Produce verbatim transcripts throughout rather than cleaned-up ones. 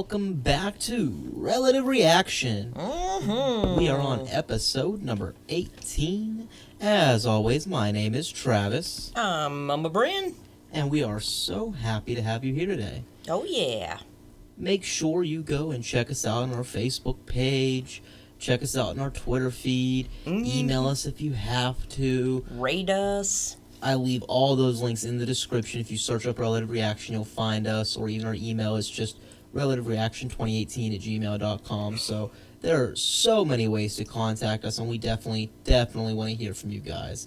welcome back to Relative Reaction. Uh-huh. We are on episode number eighteen. As always, my name is Travis. I'm Mama Bryn. And we are so happy to have you here today. Oh, yeah. Make sure you go and check us out on our Facebook page. Check us out on our Twitter feed. Mm. Email us if you have to. Rate us. I leave all those links in the description. If you search up Relative Reaction, you'll find us, or even our email is just relative reaction twenty eighteen at gmail dot com. So there are so many ways to contact us, and we definitely, definitely want to hear from you guys.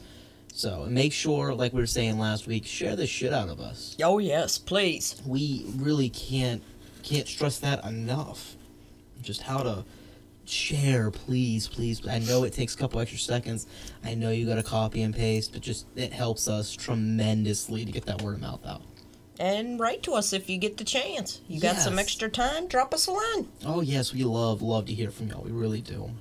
So and make sure, like we were saying last week, share the shit out of us. Oh, yes, please. We really can't can't stress that enough. Just how to share, please, please. I know it takes a couple extra seconds. I know you got to copy and paste, but just it helps us tremendously to get that word of mouth out. And write to us if you get the chance. You got yes. some extra time, drop us a line. Oh, yes, we love, love to hear from y'all. We really do.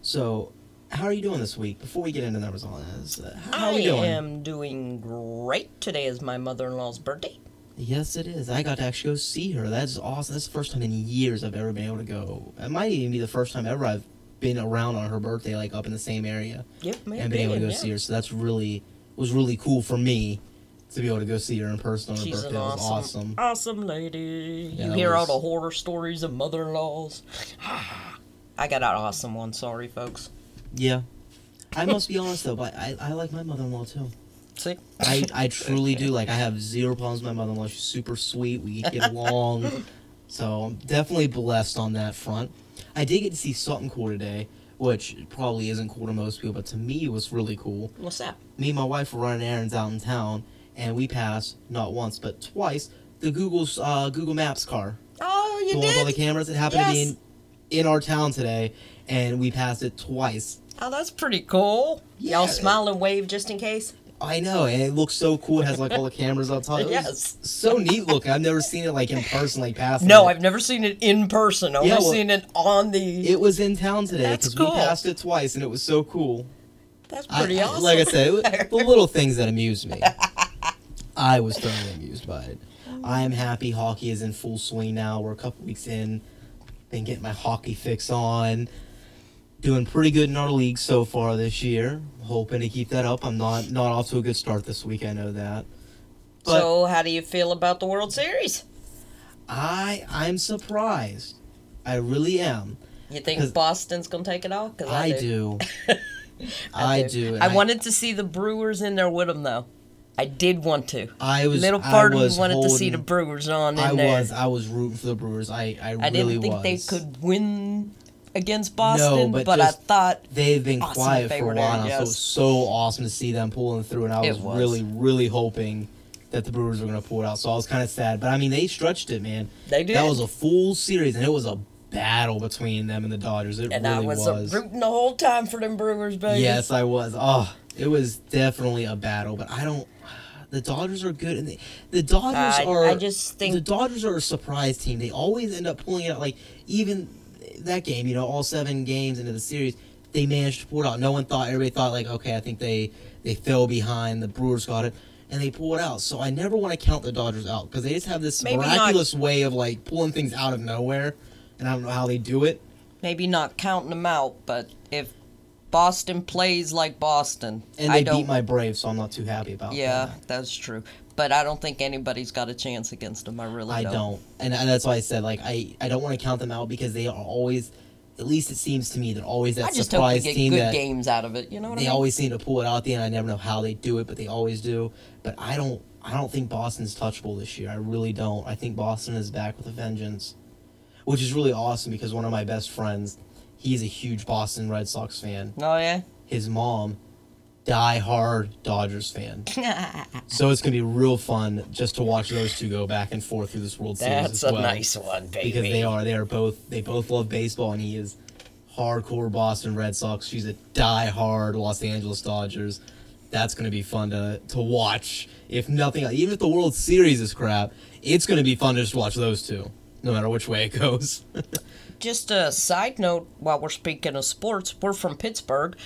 So, how are you doing this week? Before we get into numbers on this, uh, how I are we doing? I am doing great. Today is my mother-in-law's birthday. Yes, it is. I got to actually go see her. That's awesome. That's the first time in years I've ever been able to go. It might even be the first time ever I've been around on her birthday, like up in the same area. Yep, maybe. And been able to go yeah. see her. So that's really, was really cool for me to be able to go see her in person on her She's birthday. It was awesome. Awesome lady. Yeah, you hear was... all the horror stories of mother-in-laws. I got an awesome one. Sorry, folks. Yeah. I must be honest, though, but I, I like my mother-in-law, too. See? I, I truly do. Like, I have zero problems with my mother-in-law. She's super sweet. We get along. So I'm definitely blessed on that front. I did get to see something cool today, which probably isn't cool to most people, but to me it was really cool. What's that? Me and my wife were running errands out in town, and we passed, not once, but twice, the Google's, uh, Google Maps car. Oh, you did? The one with all the cameras. It happened yes. to be in, in our town today, and we passed it twice. Oh, that's pretty cool. Yeah. Y'all smile and wave just in case? I know, and it looks so cool. It has, like, all the cameras on top. It yes. So neat looking. I've never seen it, like, in person, like, passing No, it. I've never seen it in person. I've only yeah, well, seen it on the... It was in town today. That's cool. Because we passed it twice, and it was so cool. That's pretty I, awesome. Like I said, it, the little things that amuse me. I was thoroughly amused by it. I am happy hockey is in full swing now. We're a couple weeks in. Been getting my hockey fix on. Doing pretty good in our league so far this year. Hoping to keep that up. I'm not not off to a good start this week. I know that. But so, how do you feel about the World Series? I I'm surprised. I really am. You think Boston's gonna take it all? Because I, I do. do. I, I do. do. I, I wanted to see the Brewers in there with them, though. I did want to. I was. Little part I was of me wanted holding, to see the Brewers on. In I there. was. I was rooting for the Brewers. I I, I really was. I didn't think was. they could win. Against Boston, no, but, but just, I thought they've been awesome quiet for a while now, yes. so it was so awesome to see them pulling through, and I was, was. really, really hoping that the Brewers were going to pull it out, so I was kind of sad. But, I mean, they stretched it, man. They did. That was a full series, and it was a battle between them and the Dodgers. It and really was. And I was rooting the whole time for them Brewers, baby. Yes, I was. Oh, it was definitely a battle, but I don't... The Dodgers are good, and they, the Dodgers uh, are... I just think... The Dodgers are a surprise team. They always end up pulling it out, like, even... That game, you know, all seven games into the series, they managed to pull it out. No one thought, everybody thought, like, okay, I think they, they fell behind, the Brewers got it, and they pulled it out. So I never want to count the Dodgers out because they just have this Maybe miraculous not, way of, like, pulling things out of nowhere, and I don't know how they do it. Maybe not counting them out, but if Boston plays like Boston. And they I don't, beat my Braves, so I'm not too happy about yeah, that. Yeah, that's true. But I don't think anybody's got a chance against them. I really don't. I don't. And, and that's why I said, like, I, I don't want to count them out because they are always, at least it seems to me, they're always that surprise team. I just hope they get good games out of it. You know what I mean? They always seem to pull it out at the end. I never know how they do it, but they always do. But I don't I don't think Boston's touchable this year. I really don't. I think Boston is back with a vengeance, which is really awesome because one of my best friends, he's a huge Boston Red Sox fan. Oh, yeah? His mom... Die-hard Dodgers fan. So it's going to be real fun just to watch those two go back and forth through this World Series That's as well. That's a nice one, baby. Because they are. They are both. They both love baseball, and he is hardcore Boston Red Sox. She's a die-hard Los Angeles Dodgers. That's going to be fun to, to watch. If nothing, even if the World Series is crap, it's going to be fun to just watch those two, no matter which way it goes. Just a side note, while we're speaking of sports, we're from Pittsburgh.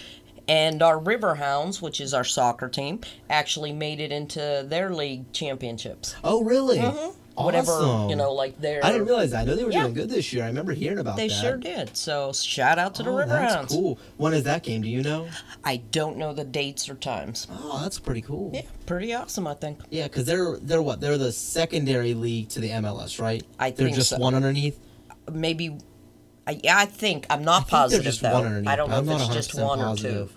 And our Riverhounds, which is our soccer team, actually made it into their league championships. Oh, really? Mm-hmm. whatever, awesome. You know, like their... I didn't realize that. I know they were yeah. doing good this year. I remember hearing about they that. They sure did. So shout out to the oh, Riverhounds. That's cool. When is that game? Do you know? I don't know the dates or times. Oh, that's pretty cool. Yeah, pretty awesome, I think. Yeah, because they're, they're what? They're the secondary league to the M L S, right? I they're think just so. One underneath? Maybe... I, I think. I'm not I think positive, just though. One underneath. I don't know I'm if it's just one positive. Or two.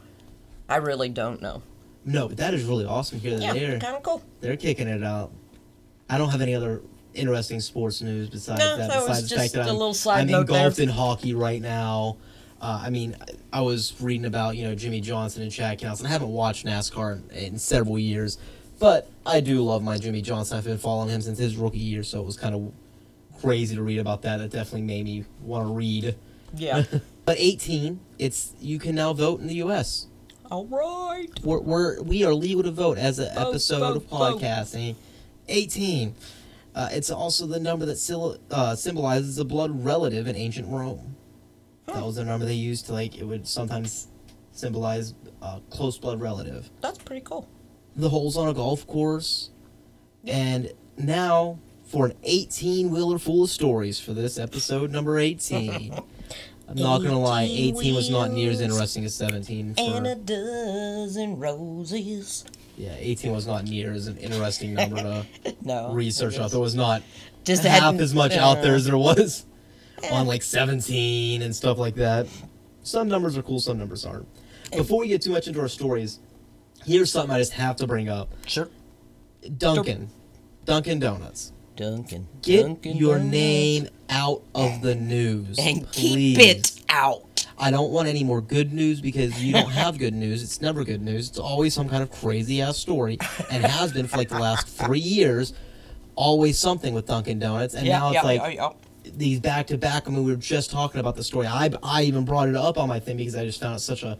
I really don't know. No, but that is really awesome here. Yeah, kind of cool. They're kicking it out. I don't have any other interesting sports news besides no, that. that besides the fact that I'm, I'm engulfed there. in hockey right now. Uh, I mean, I was reading about, you know, Jimmy Johnson and Chad Knauss. I haven't watched NASCAR in, in several years, but I do love my Jimmy Johnson. I've been following him since his rookie year, so it was kind of crazy to read about that. That definitely made me want to read. Yeah. But eighteen, it's you can now vote in the U S All right. We're, we're, we are legal to vote as an vote, episode vote, of podcasting. Vote. eighteen. Uh, it's also the number that sil- uh, symbolizes a blood relative in ancient Rome. Hmm. That was the number they used to, like, it would sometimes symbolize a close blood relative. That's pretty cool. The holes on a golf course. Yeah. And now for an eighteen-wheeler full of stories for this episode number eighteen. I'm not going to lie, eighteen was not near as interesting as seventeen. For, and a dozen roses. Yeah, eighteen was not near as an interesting number to no, research out. There was not just half as much no. out there as there was on like seventeen and stuff like that. Some numbers are cool, some numbers aren't. Before we get too much into our stories, here's something I just have to bring up. Sure. Dunkin'. Dunkin' Donuts. Dunkin'. Get Dunkin your Donuts. name out of the news. And please. Keep it out. I don't want any more good news because you don't have good news. It's never good news. It's always some kind of crazy-ass story and has been for like the last three years. Always something with Dunkin' Donuts. And yeah, now it's yeah, like yeah, yeah. these back-to-back. I mean, we were just talking about the story. I, I even brought it up on my thing because I just found it such a,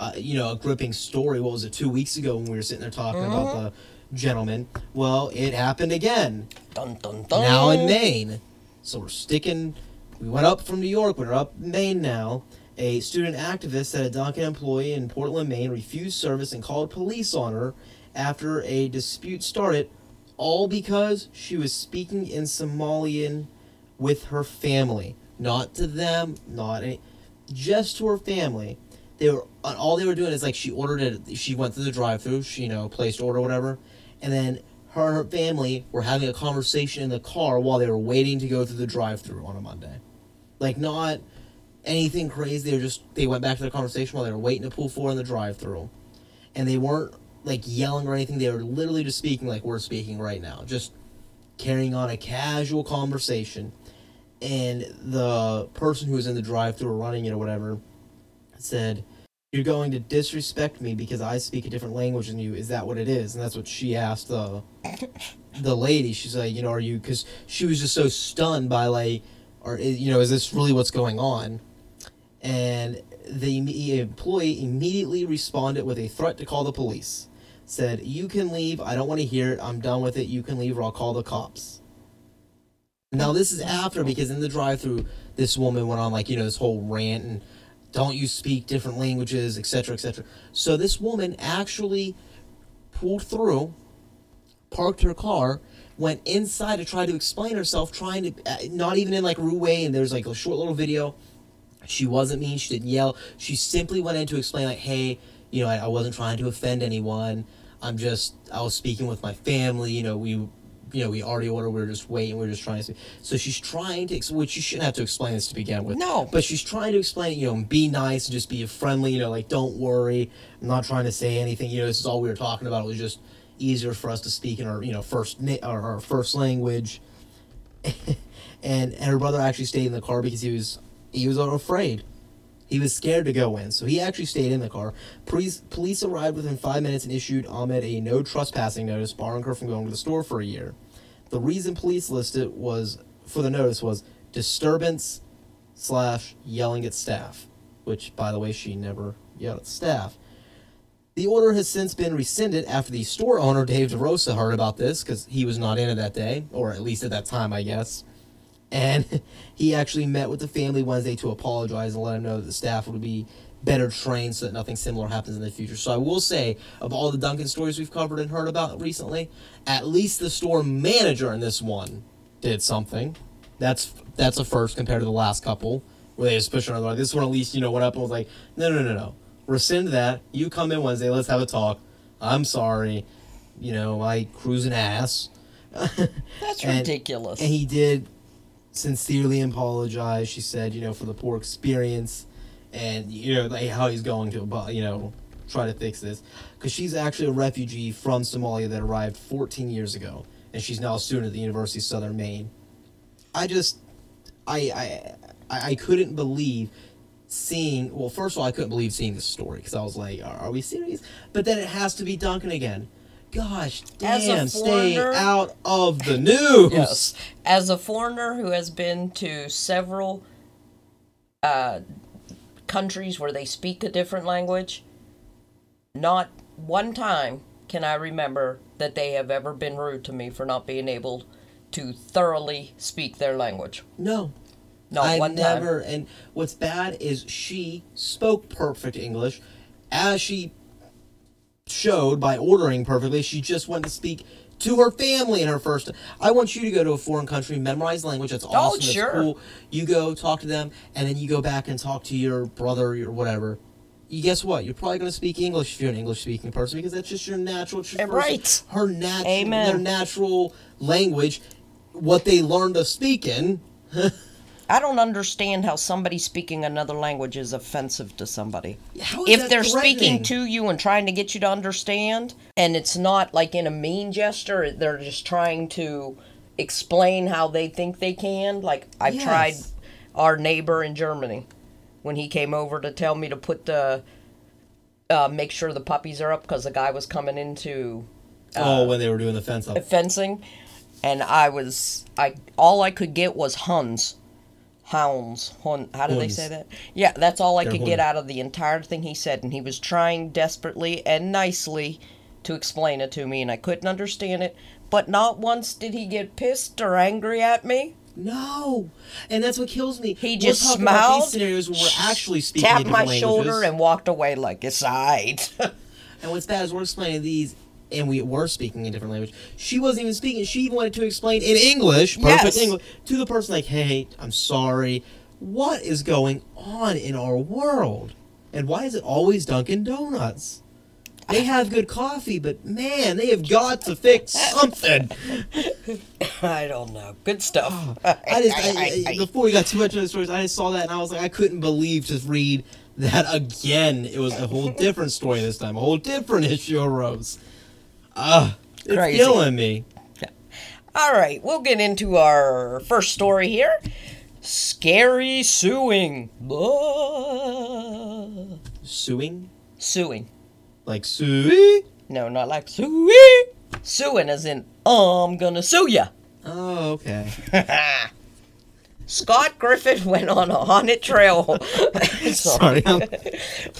uh, you know, a gripping story. What was it, two weeks ago when we were sitting there talking mm-hmm. about the... gentlemen, well, it happened again. Dun, dun, dun. Now in Maine. So we're sticking, we went up from New York, we're up in Maine now. A student activist said a Dunkin' employee in Portland, Maine refused service and called police on her after a dispute started, all because she was speaking in Somalian with her family. Not to them, not any, just to her family. They were, all they were doing is like she ordered it, she went through the drive-thru, she, you know, placed order or whatever. And then her and her family were having a conversation in the car while they were waiting to go through the drive-thru on a Monday. Like, not anything crazy. They were just, they went back to their conversation while they were waiting to pull forward in the drive-thru. And they weren't, like, yelling or anything. They were literally just speaking like we're speaking right now. Just carrying on a casual conversation. And the person who was in the drive-thru or running it or whatever said, "You're going to disrespect me because I speak a different language than you. Is that what it is?" And that's what she asked the the lady. She's like, you know, are you... Because she was just so stunned by, like, or, you know, is this really what's going on? And the employee immediately responded with a threat to call the police. Said, "You can leave. I don't want to hear it. I'm done with it. You can leave or I'll call the cops." Now, this is after, because in the drive-thru, this woman went on, like, you know, this whole rant and... Don't you speak different languages, et cetera, et cetera. So this woman actually pulled through, parked her car, went inside to try to explain herself, trying to, not even in like rude way, and there's like a short little video. She wasn't mean, she didn't yell. She simply went in to explain like, hey, you know, I, I wasn't trying to offend anyone. I'm just, I was speaking with my family, you know, we... You know, we already ordered, we were just waiting, we were just trying to... So she's trying to... Which you shouldn't have to explain this to begin with. No. But she's trying to explain, you know, and be nice and just be friendly, you know, like, don't worry. I'm not trying to say anything. You know, this is all we were talking about. It was just easier for us to speak in our, you know, first or our first language. and, and her brother actually stayed in the car because he was he was afraid. He was scared to go in. So he actually stayed in the car. Police, police arrived within five minutes and issued Ahmed a no trespassing notice, barring her from going to the store for a year. The reason police listed was for the notice was disturbance slash yelling at staff, which, by the way, she never yelled at staff. The order has since been rescinded after the store owner, Dave DeRosa, heard about this because he was not in it that day, or at least at that time, I guess. And he actually met with the family Wednesday to apologize and let them know that the staff would be better trained so that nothing similar happens in the future. So I will say, of all the Dunkin' stories we've covered and heard about recently, at least the store manager in this one did something. That's that's a first compared to the last couple where they just pushed another one. This one at least, you know, went up and was like, no, no, no, no. Rescind that. You come in Wednesday. Let's have a talk. I'm sorry. You know, I cruise an ass. That's and, ridiculous. And he did sincerely apologize, she said, you know, for the poor experience and, you know, like how he's going to, you know, try to fix this. Because she's actually a refugee from Somalia that arrived fourteen years ago. And she's now a student at the University of Southern Maine. I just, I, I, I couldn't believe seeing, well, first of all, I couldn't believe seeing this story. Because I was like, are, are we serious? But then it has to be Dunkin' again. Gosh, damn, stay out of the news. Yes. As a foreigner who has been to several uh, countries where they speak a different language, not one time can I remember that they have ever been rude to me for not being able to thoroughly speak their language. No. Not I've one time. Never, and what's bad is she spoke perfect English as she showed by ordering perfectly. She just went to speak to her family in her first. I want you to go to a foreign country, memorize language. That's awesome. Oh, sure. That's cool. You go talk to them, and then you go back and talk to your brother or whatever. You guess what? You're probably going to speak English if you're an English-speaking person because that's just your natural. Person, right. Her natural. Amen. Their natural language, what they learned to speak in. I don't understand how somebody speaking another language is offensive to somebody. How is if that they're speaking to you and trying to get you to understand, and it's not like in a mean gesture, they're just trying to explain how they think they can. Like I've yes. tried our neighbor in Germany when he came over to tell me to put the uh, make sure the puppies are up because the guy was coming into uh, oh when they were doing the fence up fencing, and I was I all I could get was Huns. Hounds. Hon, how do they say that? Yeah, that's all I They're could horns. Get out of the entire thing he said, and he was trying desperately and nicely to explain it to me, and I couldn't understand it, but not once did he get pissed or angry at me. No, and that's what kills me. He we're just smiled, these scenarios where we're actually speaking tapped my languages. Shoulder, and walked away like, it's all right. And what's bad is we're explaining these, and we were speaking a different language. She wasn't even speaking. She even wanted to explain in English, perfect yes. English, to the person like, hey, I'm sorry. What is going on in our world? And why is it always Dunkin' Donuts? They have good coffee, but man, they have got to fix something. I don't know. Good stuff. Oh, I just, I, I, before we got too much into the stories, I just saw that and I was like, I couldn't believe to read that again. It was a whole different story this time. A whole different issue arose. Ah, uh, it's crazy. Killing me. Yeah. All right, we'll get into our first story here. Scary suing. Blah. Suing? Suing. Like suey? No, not like suey. Suing as in, I'm gonna sue ya. Oh, okay. Scott Griffith went on a haunted trail. Sorry. Sorry I'm,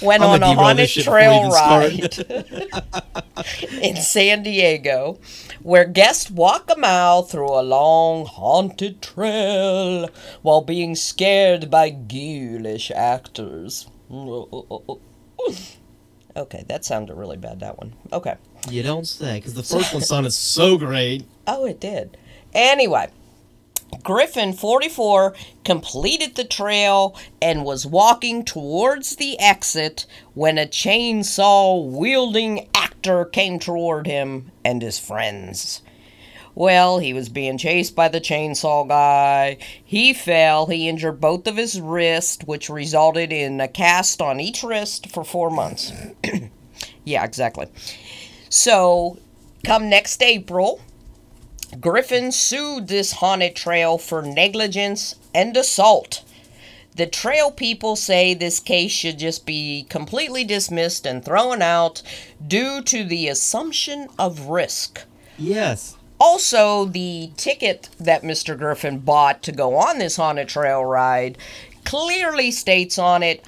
went I'm on a, a haunted trail ride in San Diego, where guests walk a mile through a long haunted trail while being scared by ghoulish actors. Okay, that sounded really bad, that one. Okay. You don't say, because the first one sounded so great. Oh, it did. Anyway. Griffin, forty-four, completed the trail and was walking towards the exit when a chainsaw-wielding actor came toward him and his friends. Well, he was being chased by the chainsaw guy. He fell. He injured both of his wrists, which resulted in a cast on each wrist for four months. Yeah, exactly. So, come next April... Griffin sued this haunted trail for negligence and assault. The trail people say this case should just be completely dismissed and thrown out due to the assumption of risk. Yes. Also, the ticket that Mister Griffin bought to go on this haunted trail ride clearly states on it,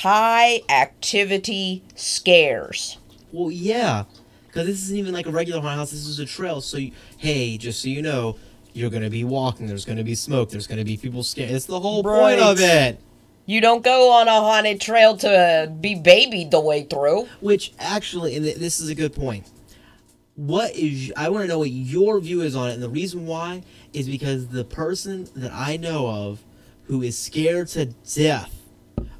high activity scares. Well, yeah. Because this isn't even like a regular haunted house. This is a trail. So, you, hey, just so you know, you're going to be walking. There's going to be smoke. There's going to be people scared. It's the whole right. point of it. You don't go on a haunted trail to be babied the way through. Which, actually, and this is a good point. What is, I want to know what your view is on it, and the reason why is because the person that I know of who is scared to death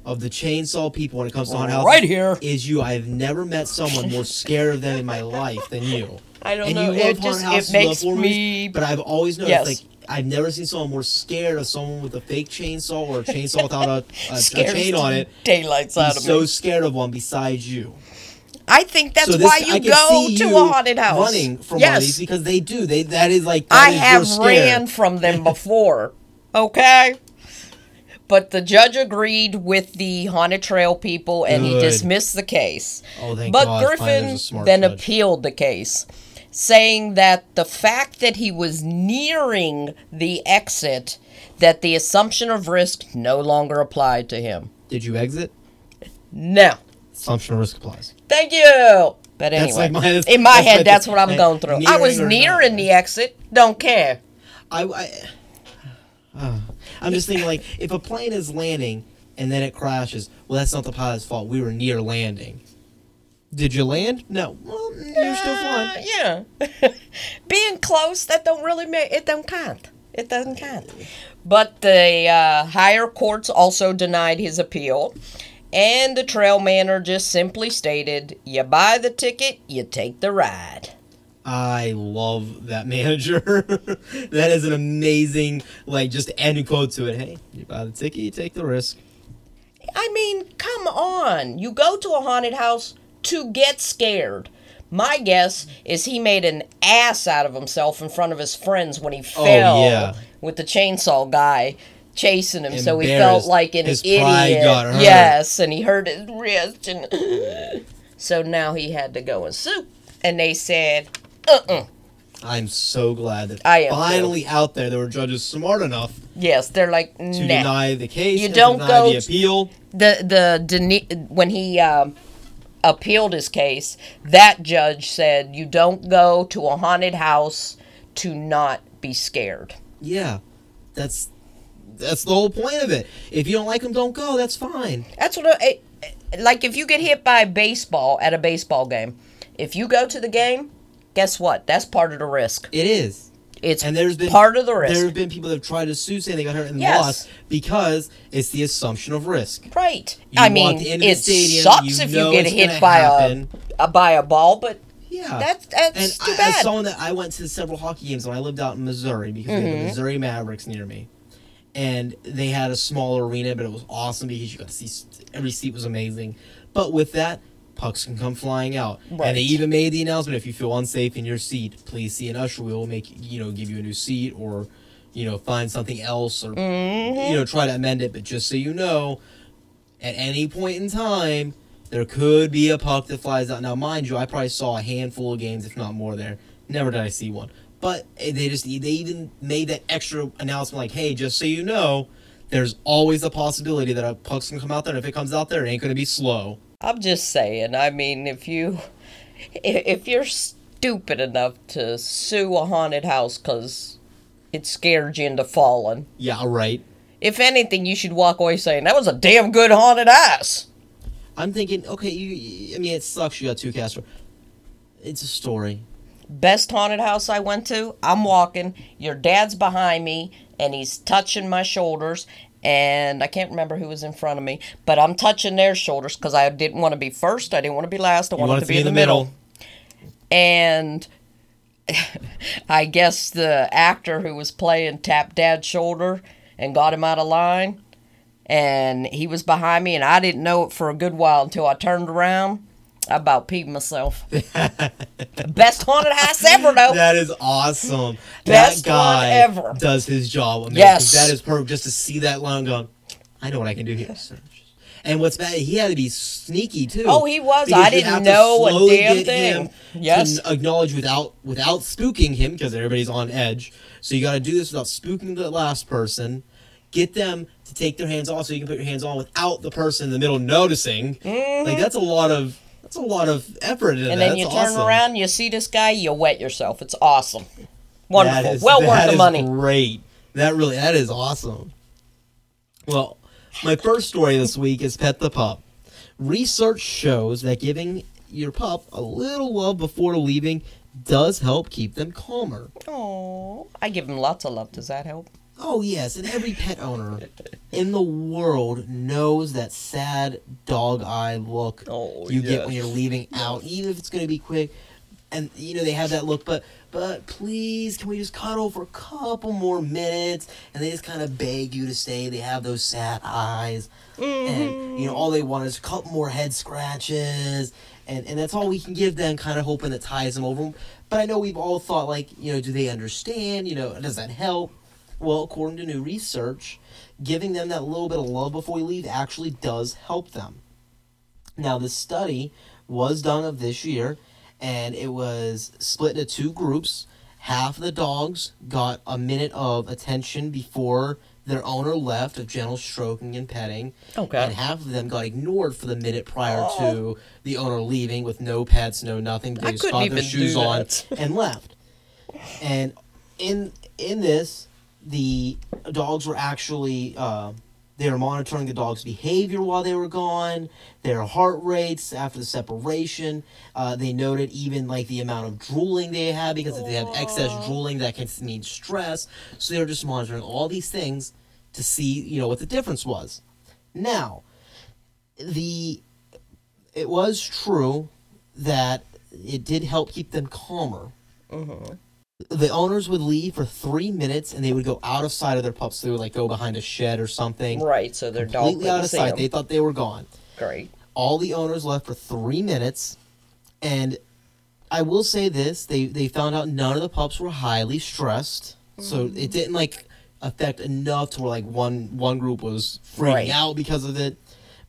of the chainsaw people when it comes to haunted houses right here is you. I have never met someone more scared of them in my life than you. I don't and know. You it just houses, it makes you love me. Movies, but I've always noticed yes. like I've never seen someone more scared of someone with a fake chainsaw or a chainsaw without a, a, a chain on it. Daylights out of me. So scared of one besides you. I think that's so this, why you go to you a haunted house. Running from yes. one of these because they do. They that is like that I is have ran from them before. Okay, but the judge agreed with the haunted trail people and Good. he dismissed the case. Oh, thank but God. Griffin then judge. appealed the case, saying that the fact that he was nearing the exit, that the assumption of risk no longer applied to him. Did you exit? No. Assumption of risk applies. Thank you. But anyway, like my, in my that's head, like that's what I'm going through. I was nearing the exit. Don't care. I, I, uh, I'm just thinking, like, if a plane is landing and then it crashes, well, that's not the pilot's fault. We were near landing. Did you land? No. Well, you're still flying. Uh, yeah. Being close, that don't really make, it don't count. It doesn't count. But the uh, higher courts also denied his appeal. And the trail manager just simply stated, you buy the ticket, you take the ride. I love that manager. That is an amazing, like, just end quote to it. Hey, you buy the ticket, you take the risk. I mean, come on. You go to a haunted house to get scared. My guess is he made an ass out of himself in front of his friends when he fell oh, yeah. with the chainsaw guy. Chasing him, so he felt like an His idiot. Pride got hurt. Yes, and he hurt his wrist, and so now he had to go and sue. And they said, "Uh-uh." I'm so glad that I am finally too. out there. There were judges smart enough. Yes, they're like nah. to deny the case. You don't deny go the appeal. The the when he um, appealed his case, that judge said, "You don't go to a haunted house to not be scared." Yeah, that's. That's the whole point of it. If you don't like them, don't go. That's fine. That's what I, like if you get hit by a baseball at a baseball game, if you go to the game, guess what? That's part of the risk. It is. It's and there's been, part of the risk. There have been people that have tried to sue saying they got hurt and yes. lost because it's the assumption of risk. Right. You I mean, it stadium, sucks you if you get hit by a, a by a ball, but yeah, that's that's and too I, bad. I saw that I went to several hockey games when I lived out in Missouri because mm-hmm. we had the Missouri Mavericks near me. And they had a smaller arena, but it was awesome because you got to see every seat was amazing. But with that, pucks can come flying out, right. and they even made the announcement: if you feel unsafe in your seat, please see an usher. We will make you know give you a new seat, or you know find something else, or mm-hmm. you know try to amend it. But just so you know, at any point in time, there could be a puck that flies out. Now, mind you, I probably saw a handful of games, if not more, there. Never did I see one. But they just they even made that extra announcement like, hey, just so you know, there's always the possibility that a puck's going to come out there, and if it comes out there, it ain't going to be slow. I'm just saying, I mean, if, you, if you're stupid enough to sue a haunted house because it scared you into falling. Yeah, right. If anything, you should walk away saying, that was a damn good haunted house. I'm thinking, okay, you. I mean, it sucks you got two cats. It's a story. Best haunted house I went to, I'm walking, your dad's behind me, and he's touching my shoulders, and I can't remember who was in front of me, but I'm touching their shoulders because I didn't want to be first, I didn't want to be last, I wanted, wanted to be in the middle. middle. And I guess the actor who was playing tapped Dad's shoulder and got him out of line, and he was behind me, and I didn't know it for a good while until I turned around. I about peed myself. Best haunted house ever, though. That is awesome. Best that guy ever. Does his job. Amazing. Yes. That is perfect. Just to see that line going, I know what I can do here. And what's bad, he had to be sneaky, too. Oh, he was. I didn't know a damn thing. Yes. Acknowledge without without spooking him, because everybody's on edge. So you got to do this without spooking the last person. Get them to take their hands off so you can put your hands on without the person in the middle noticing. Mm-hmm. Like, that's a lot of... That's a lot of effort in that. And then That's you turn awesome. around, you see this guy, you wet yourself. It's awesome. Wonderful. That is, well that worth the is money. Great. That really, that is awesome. Well, my first story this week is Pet the Pup. Research shows that giving your pup a little love before leaving does help keep them calmer. Oh, I give them lots of love. Does that help? Oh, yes, and every pet owner in the world knows that sad dog eye look oh, you yes. get when you're leaving out, even if it's going to be quick. And, you know, they have that look, but but please, can we just cuddle for a couple more minutes? And they just kind of beg you to stay. They have those sad eyes. Mm-hmm. And, you know, all they want is a couple more head scratches. And, and that's all we can give them, kind of hoping that ties them over. But I know we've all thought, like, you know, do they understand? You know, does that help? Well, according to new research, giving them that little bit of love before we leave actually does help them. Now, this study was done of this year, and it was split into two groups. Half of the dogs got a minute of attention before their owner left of gentle stroking and petting. Okay. And half of them got ignored for the minute prior oh. to the owner leaving with no pets, no nothing. They just got their shoes on and left. And in in this, the dogs were actually, uh, they were monitoring the dog's behavior while they were gone, their heart rates after the separation. Uh, they noted even, like, the amount of drooling they had, because Aww. if they have excess drooling, that can mean stress. So they were just monitoring all these things to see, you know, what the difference was. Now, the it was true that it did help keep them calmer. Mm-hmm. The owners would leave for three minutes, and they would go out of sight of their pups. So they would, like, go behind a shed or something. Right, so their dog completely out of sight. They thought they were gone. Great. All the owners left for three minutes, and I will say this: they they found out none of the pups were highly stressed, mm-hmm. so it didn't, like, affect enough to where, like, one one group was freaking right. out because of it.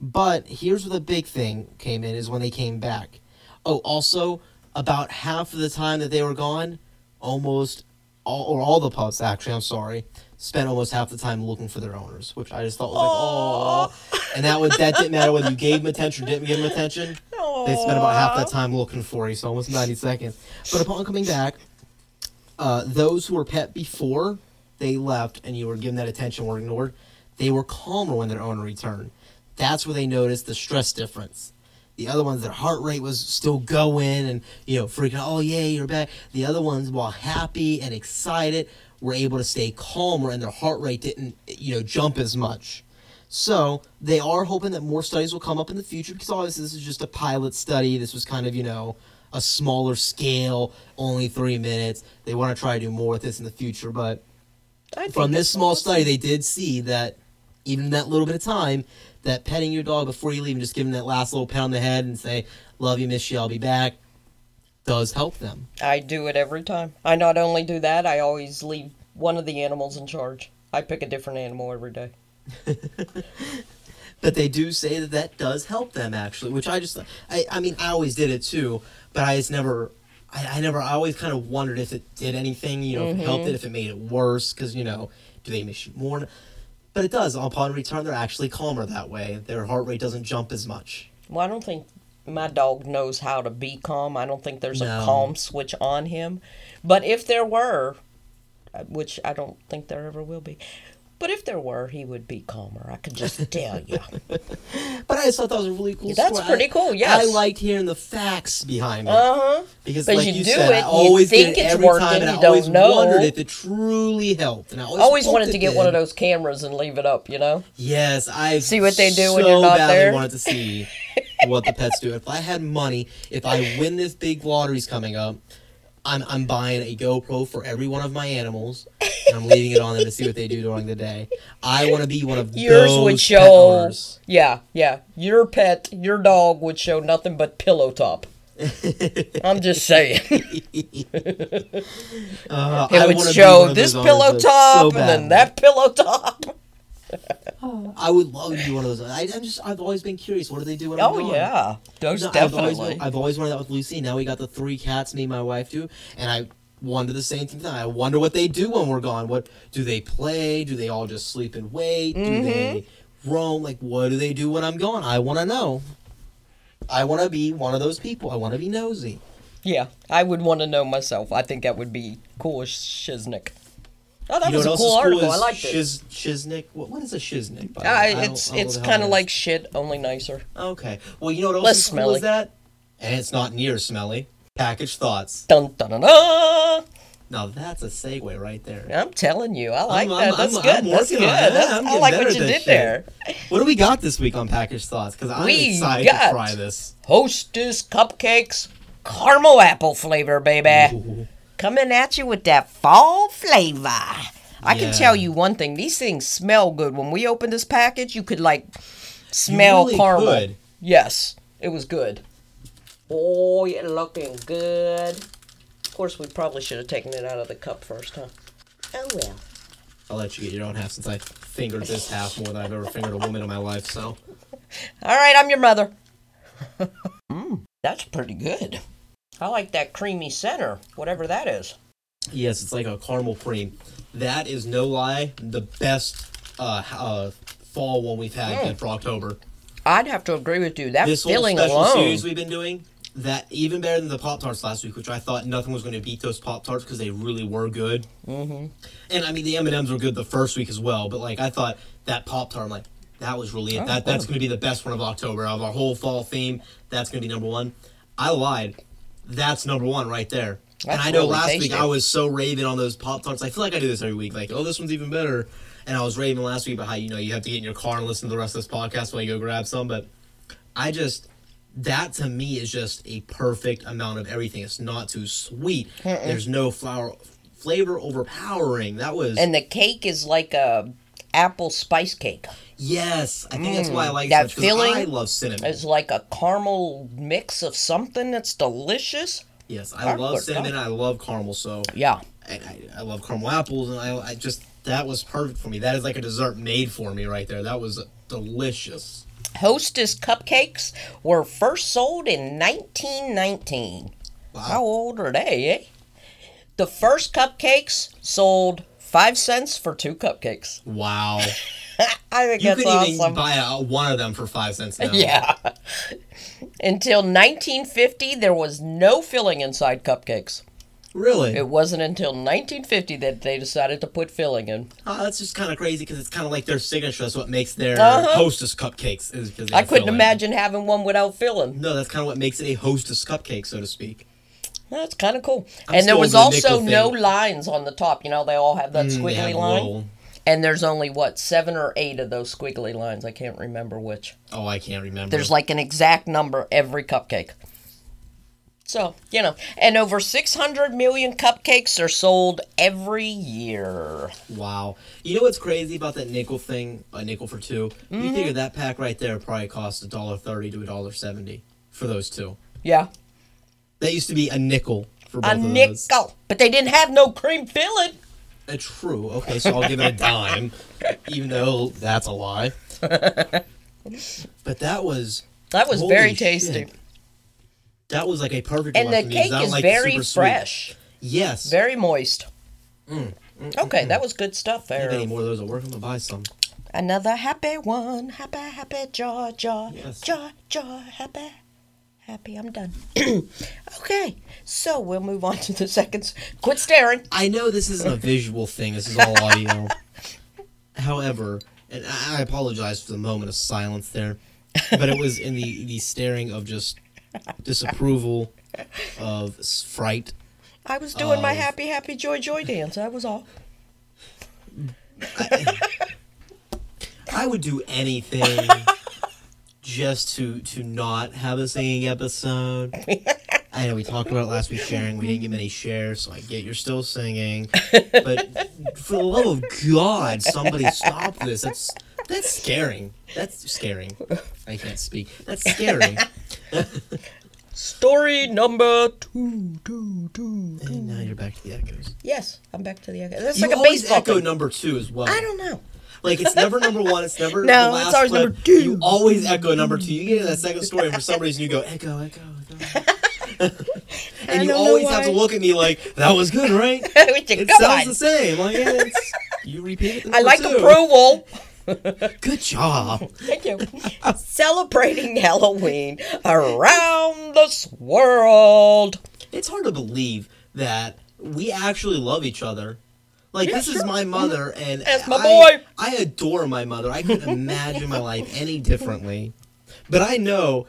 But here's where the big thing came in: is when they came back. Oh, also, about half of the time that they were gone, almost all or all the pups actually I'm sorry spent almost half the time looking for their owners, which I just thought was Aww. like oh and that was that didn't matter whether you gave them attention or didn't give them attention. Aww. They spent about half that time looking for you, so almost ninety seconds. But upon coming back, uh those who were pet before they left and you were given that attention were ignored. They were calmer when their owner returned. That's where they noticed the stress difference. The other ones, their heart rate was still going and, you know, freaking out, oh, yay, you're back. The other ones, while happy and excited, were able to stay calmer and their heart rate didn't, you know, jump as much. So they are hoping that more studies will come up in the future, because obviously this is just a pilot study. This was kind of, you know, a smaller scale, only three minutes. They want to try to do more with this in the future. But from this small study, they did see that even that little bit of time, that petting your dog before you leave and just give them that last little pat on the head and say, love you, miss you, I'll be back, does help them. I do it every time. I not only do that, I always leave one of the animals in charge. I pick a different animal every day. But they do say that that does help them, actually, which I just, I, I mean, I always did it too, but I just never, I, I never, I always kind of wondered if it did anything, you know, mm-hmm. if it helped it, if it made it worse, because, you know, do they miss you more? But it does. Upon return, they're actually calmer that way. Their heart rate doesn't jump as much. Well, I don't think my dog knows how to be calm. I don't think there's no. a calm switch on him. But if there were, which I don't think there ever will be, but if there were, he would be calmer. I could just tell you. But I just thought that was a really cool story. That's pretty cool, yes. I liked hearing the facts behind it. Uh-huh. Because but like you, you do said, it, I always you think did it every it's working, time, and you I don't know. I always wondered if it truly helped. And I always, always wanted to get did. one of those cameras and leave it up, you know? Yes, I see what they do so when you're not badly there. wanted to see what the pets do. If I had money, if I win this big lottery's coming up, I'm I'm buying a GoPro for every one of my animals, and I'm leaving it on them to see what they do during the day. I want to be one of Yours those would show, pet owners. Yeah, yeah. Your pet, your dog would show nothing but pillow top. I'm just saying. uh, it would show this pillow top so and then that pillow top. I would love to do one of those. I, I'm just, I've always been curious. What do they do when I'm gone? Oh, yeah. Those no, definitely. I've always, I've always wanted that with Lucy. Now we got the three cats, me and my wife do. And I wonder the same thing. I wonder what they do when we're gone. What do they play? Do they all just sleep and wait? Do mm-hmm. they roam? Like, what do they do when I'm gone? I want to know. I want to be one of those people. I want to be nosy. Yeah, I would want to know myself. I think that would be cool as shiznick. Oh, that you was a cool article. Cool I liked shiz, it. Shiznick? What, what is a shiznick? By uh, it's it's kind of like shit, only nicer. Okay. Well, you know what else Less is cool smelly. is that? and it's not near as smelly. Packaged thoughts. Dun dun dun dun. Now that's a segue right there. I'm telling you, I like I'm, that. I'm, that's I'm, good. I'm that's good. That. That's, I like what you did shit. there. What do we got this week on Packaged Thoughts? Because I'm we excited got to try this. Hostess cupcakes, caramel apple flavor, baby. Ooh. Coming at you with that fall flavor. I yeah. can tell you one thing. These things smell good. When we opened this package, you could like smell really caramel. Could. Yes, it was good. Oh, you're looking good. Of course, we probably should have taken it out of the cup first, huh? Oh, well. I'll let you get your own half since I fingered this half more than I've ever fingered a woman in my life, so. All right, I'm your mother. mm, that's pretty good. I like that creamy center, whatever that is. Yes, it's like a caramel cream. That is, no lie, the best uh, uh, fall one we've had mm. for October. I'd have to agree with you. That this feeling alone. This whole special alone. series we've been doing, that even better than the Pop-Tarts last week, which I thought nothing was going to beat those Pop-Tarts because they really were good. Mm-hmm. And, I mean, the M and M's were good the first week as well, but, like, I thought that Pop-Tart, I'm like, that was really it. Oh, that, that's going to be the best one of October. Out of our whole fall theme, that's going to be number one. I lied. That's number one right there. That's and I know really last tasty. week I was so raving on those Pop-Tarts. I feel like I do this every week. Like, oh, this one's even better. And I was raving last week about how, you know, you have to get in your car and listen to the rest of this podcast while you go grab some. But I just, that to me is just a perfect amount of everything. It's not too sweet. Mm-mm. There's no flour, flavor overpowering. That was. And the cake is like a apple spice cake. Yes. I think mm, that's why I like that feeling. I love cinnamon. It's like a caramel mix of something that's delicious. Yes. I Caramel love cinnamon. I love caramel. So. Yeah. I, I, I love caramel apples. And I, I just. That was perfect for me. That is like a dessert made for me right there. That was delicious. Hostess cupcakes were first sold in nineteen nineteen. Wow. How old are they, eh? The first cupcakes sold five cents for two cupcakes. Wow. I think you that's awesome. You could even buy a, one of them for five cents now. Yeah. Until nineteen fifty, there was no filling inside cupcakes. Really? It wasn't until nineteen fifty that they decided to put filling in. Oh, that's just kind of crazy because it's kind of like their signature. That's what makes their uh-huh. Hostess cupcakes. Is because I couldn't filling. imagine having one without filling. No, that's kind of what makes it a Hostess cupcake, so to speak. That's kind of cool. I'm and there was also no lines on the top. You know, they all have that mm, squiggly have line. Roll. And there's only, what, seven or eight of those squiggly lines. I can't remember which. Oh, I can't remember. There's like an exact number every cupcake. So, you know, and over six hundred million cupcakes are sold every year. Wow. You know what's crazy about that nickel thing, a nickel for two? Mm-hmm. You figure that pack right there probably costs one dollar thirty to one dollar seventy for those two. Yeah. That used to be a nickel for both a of those. A nickel. But they didn't have no cream filling. Uh, true. Okay, so I'll give it a dime, even though that's a lie. But that was... That was very tasty. Shit. That was like a perfect and one. And the cake is like very fresh. Sweet. Yes. Very moist. Mm, mm, okay, mm, that was good stuff there. If any more of those will work, I'm going to buy some. Another happy one. Happy, happy, joy, joy. Yes. Joy, joy, happy. Happy, I'm done. Okay, so we'll move on to the seconds. Quit staring. I know this isn't a visual thing. This is all audio. However, and I apologize for the moment of silence there, but it was in the, the staring of just... disapproval of fright. I was doing of, my happy, happy, joy, joy dance. That was all. I, I would do anything just to to not have a singing episode. I know we talked about it last week, sharing. We didn't get many shares, so I get you're still singing. But for the love of God, somebody stop this. That's that's scaring. That's scaring. I can't speak. That's scaring. Story number two, two, two, two. And now you're back to the echoes. Yes, I'm back to the echoes. That's you like a baseball echo thing. Number two as well. I don't know. Like, it's never number one. It's never no, the last it's always clip. Number two. You always echo number two. You get into that second story, and for some reason you go, echo, echo, echo. And you always have to look at me like, that was good, right? It Come sounds on. the same. Like, yeah, it's, you repeat it. I like two. approval. Good job. Thank you. Celebrating Halloween around this world. It's hard to believe that we actually love each other. Like, yeah, this sure. is my mother, and That's my I, boy. I adore my mother. I couldn't imagine my life any differently. But I know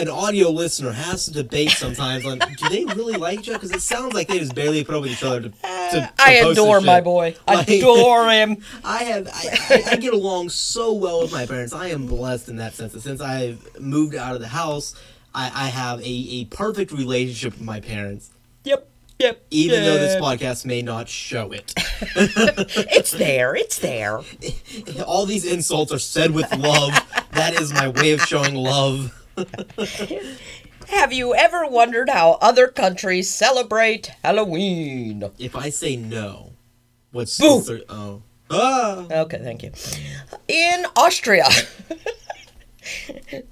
an audio listener has to debate sometimes on do they really like each other? Because it sounds like they just barely put up with each other to, to, to I post adore my shit. boy. Like, I adore him. I have I, I, I get along so well with my parents. I am blessed in that sense. Since I've moved out of the house, I, I have a, a perfect relationship with my parents. Yep. Yep. Even yeah. though this podcast may not show it. It's there. It's there. All these insults are said with love. That is my way of showing love. Have you ever wondered how other countries celebrate Halloween? If I say no, what's... Boo! There, oh. Ah! Okay, thank you. In Austria...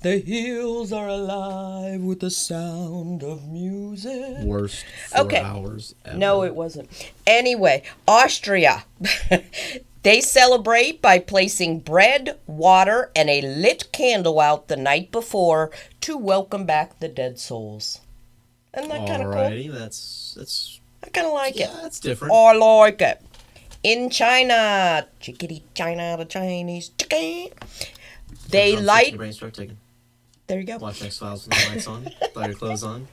The hills are alive with the sound of music. Worst four okay. hours ever. No, it wasn't. Anyway, Austria. They celebrate by placing bread, water, and a lit candle out the night before to welcome back the dead souls. Isn't that kind of cool? Alrighty, that's, that's... I kind of like yeah, it. Yeah, that's different. I like it. In China. Chickadee China, the Chinese chicken. They light. There you go. Watch X-Files with the lights on. Throw your clothes on.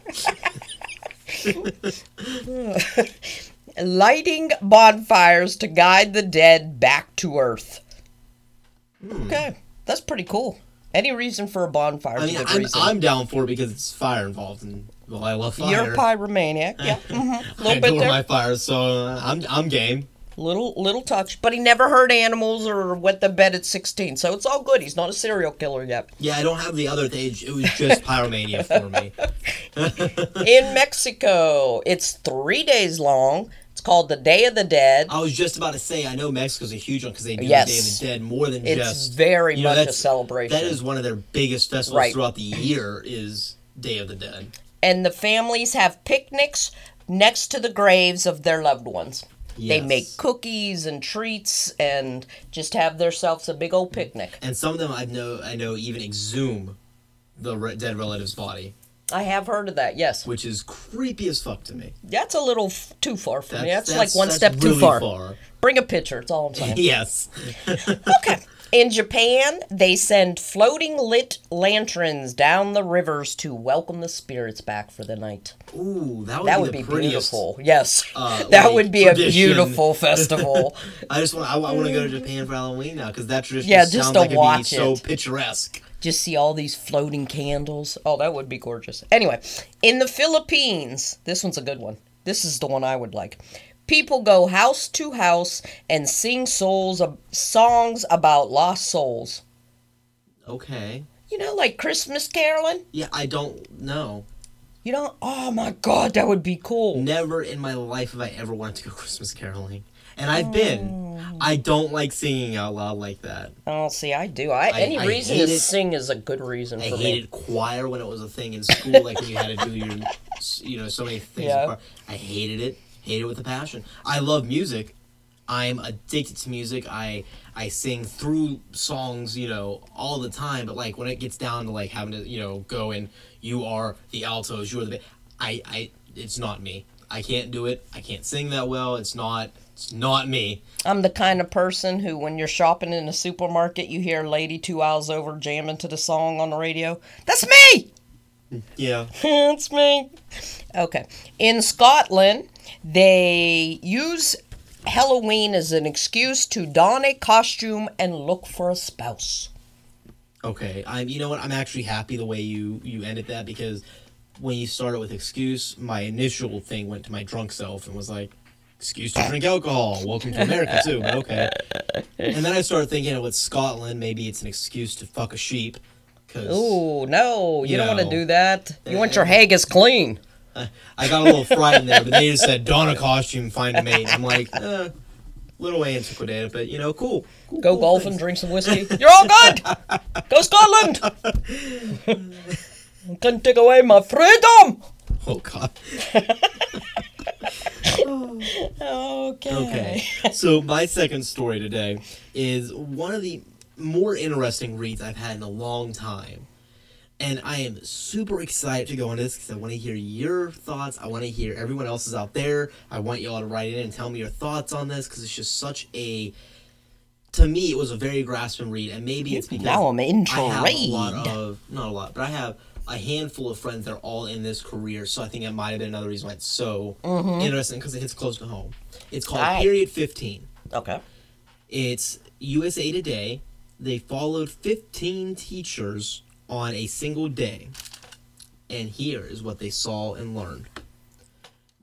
Lighting bonfires to guide the dead back to Earth. Hmm. Okay, that's pretty cool. Any reason for a bonfire? I mean, I'm, I'm down for it because it's fire involved, and well, I love fire. You're a pyromaniac. Yeah, mm-hmm. Little I bit adore there. my fire, so I'm I'm game. Little little touch, but he never hurt animals or went to bed at sixteen, so it's all good. He's not a serial killer yet. Yeah, I don't have the other age. It was just pyromania for me. In Mexico, it's three days long. It's called the Day of the Dead. I was just about to say, I know Mexico's a huge one because they do yes. the Day of the Dead more than it's just... It's very you know, much a celebration. That is one of their biggest festivals right. throughout the year is Day of the Dead. And the families have picnics next to the graves of their loved ones. Yes. They make cookies and treats and just have themselves a big old picnic. And some of them I know I know even exhume the re- dead relative's body. I have heard of that, yes. Which is creepy as fuck to me. That's a little f- too far for that's, me. That's, that's like one that's step really too far. far. Bring a picture, it's all I'm saying. Yes. Okay. In Japan, they send floating lit lanterns down the rivers to welcome the spirits back for the night. Ooh, that would that be, would be prettiest, beautiful. Yes, uh, that like, would be tradition. A beautiful festival. I just want—I I want to go to Japan for Halloween now because that tradition yeah, sounds like it'd be it. so picturesque. Just see all these floating candles. Oh, that would be gorgeous. Anyway, in the Philippines, this one's a good one. This is the one I would like. People go house to house and sing souls of songs about lost souls. Okay. You know, like Christmas caroling? Yeah, I don't know. You don't? Oh, my God, that would be cool. Never in my life have I ever wanted to go Christmas caroling. And I've oh. been. I don't like singing out loud like that. Oh, see, I do. I, I Any I reason hated, to sing is a good reason I for me. I hated choir when it was a thing in school, like when you had to do your, you know, so many things. Yeah. I hated it. Hate it with a passion. I love music. I'm addicted to music. I I sing through songs, you know, all the time. But like when it gets down to like having to, you know, go and you are the altos, you are the. I I it's not me. I can't do it. I can't sing that well. It's not. It's not me. I'm the kind of person who, when you're shopping in a supermarket, you hear a lady two aisles over jamming to the song on the radio. That's me. Yeah. That's me. Okay. In Scotland, they use Halloween as an excuse to don a costume and look for a spouse. Okay. I'm, you know what? I'm actually happy the way you, you ended that because when you started with excuse, my initial thing went to my drunk self and was like, excuse to drink alcohol. Welcome to America, too. Okay. And then I started thinking, oh, it's Scotland. Maybe it's an excuse to fuck a sheep. Oh, no. You, you don't know, want to do that. You uh, want your haggis clean. I, I got a little frightened there, but they just said, don a costume, find a mate. I'm like, uh, little antiquated, but, you know, cool. cool Go cool golfing, things. Drink some whiskey. You're all good. Go Scotland. You can take away my freedom. Oh, God. Okay. Okay. So my second story today is one of the more interesting reads I've had in a long time. And I am super excited to go on this because I want to hear your thoughts. I want to hear everyone else's out there. I want y'all to write in and tell me your thoughts on this because it's just such a... To me, it was a very grasping read. And maybe it's because now I'm I have a lot of... Not a lot, but I have a handful of friends that are all in this career. So I think it might have been another reason why it's so mm-hmm. interesting, because it hits close to home. It's called right. Period fifteen. Okay. It's U S A Today. They followed fifteen teachers on a single day. And here is what they saw and learned.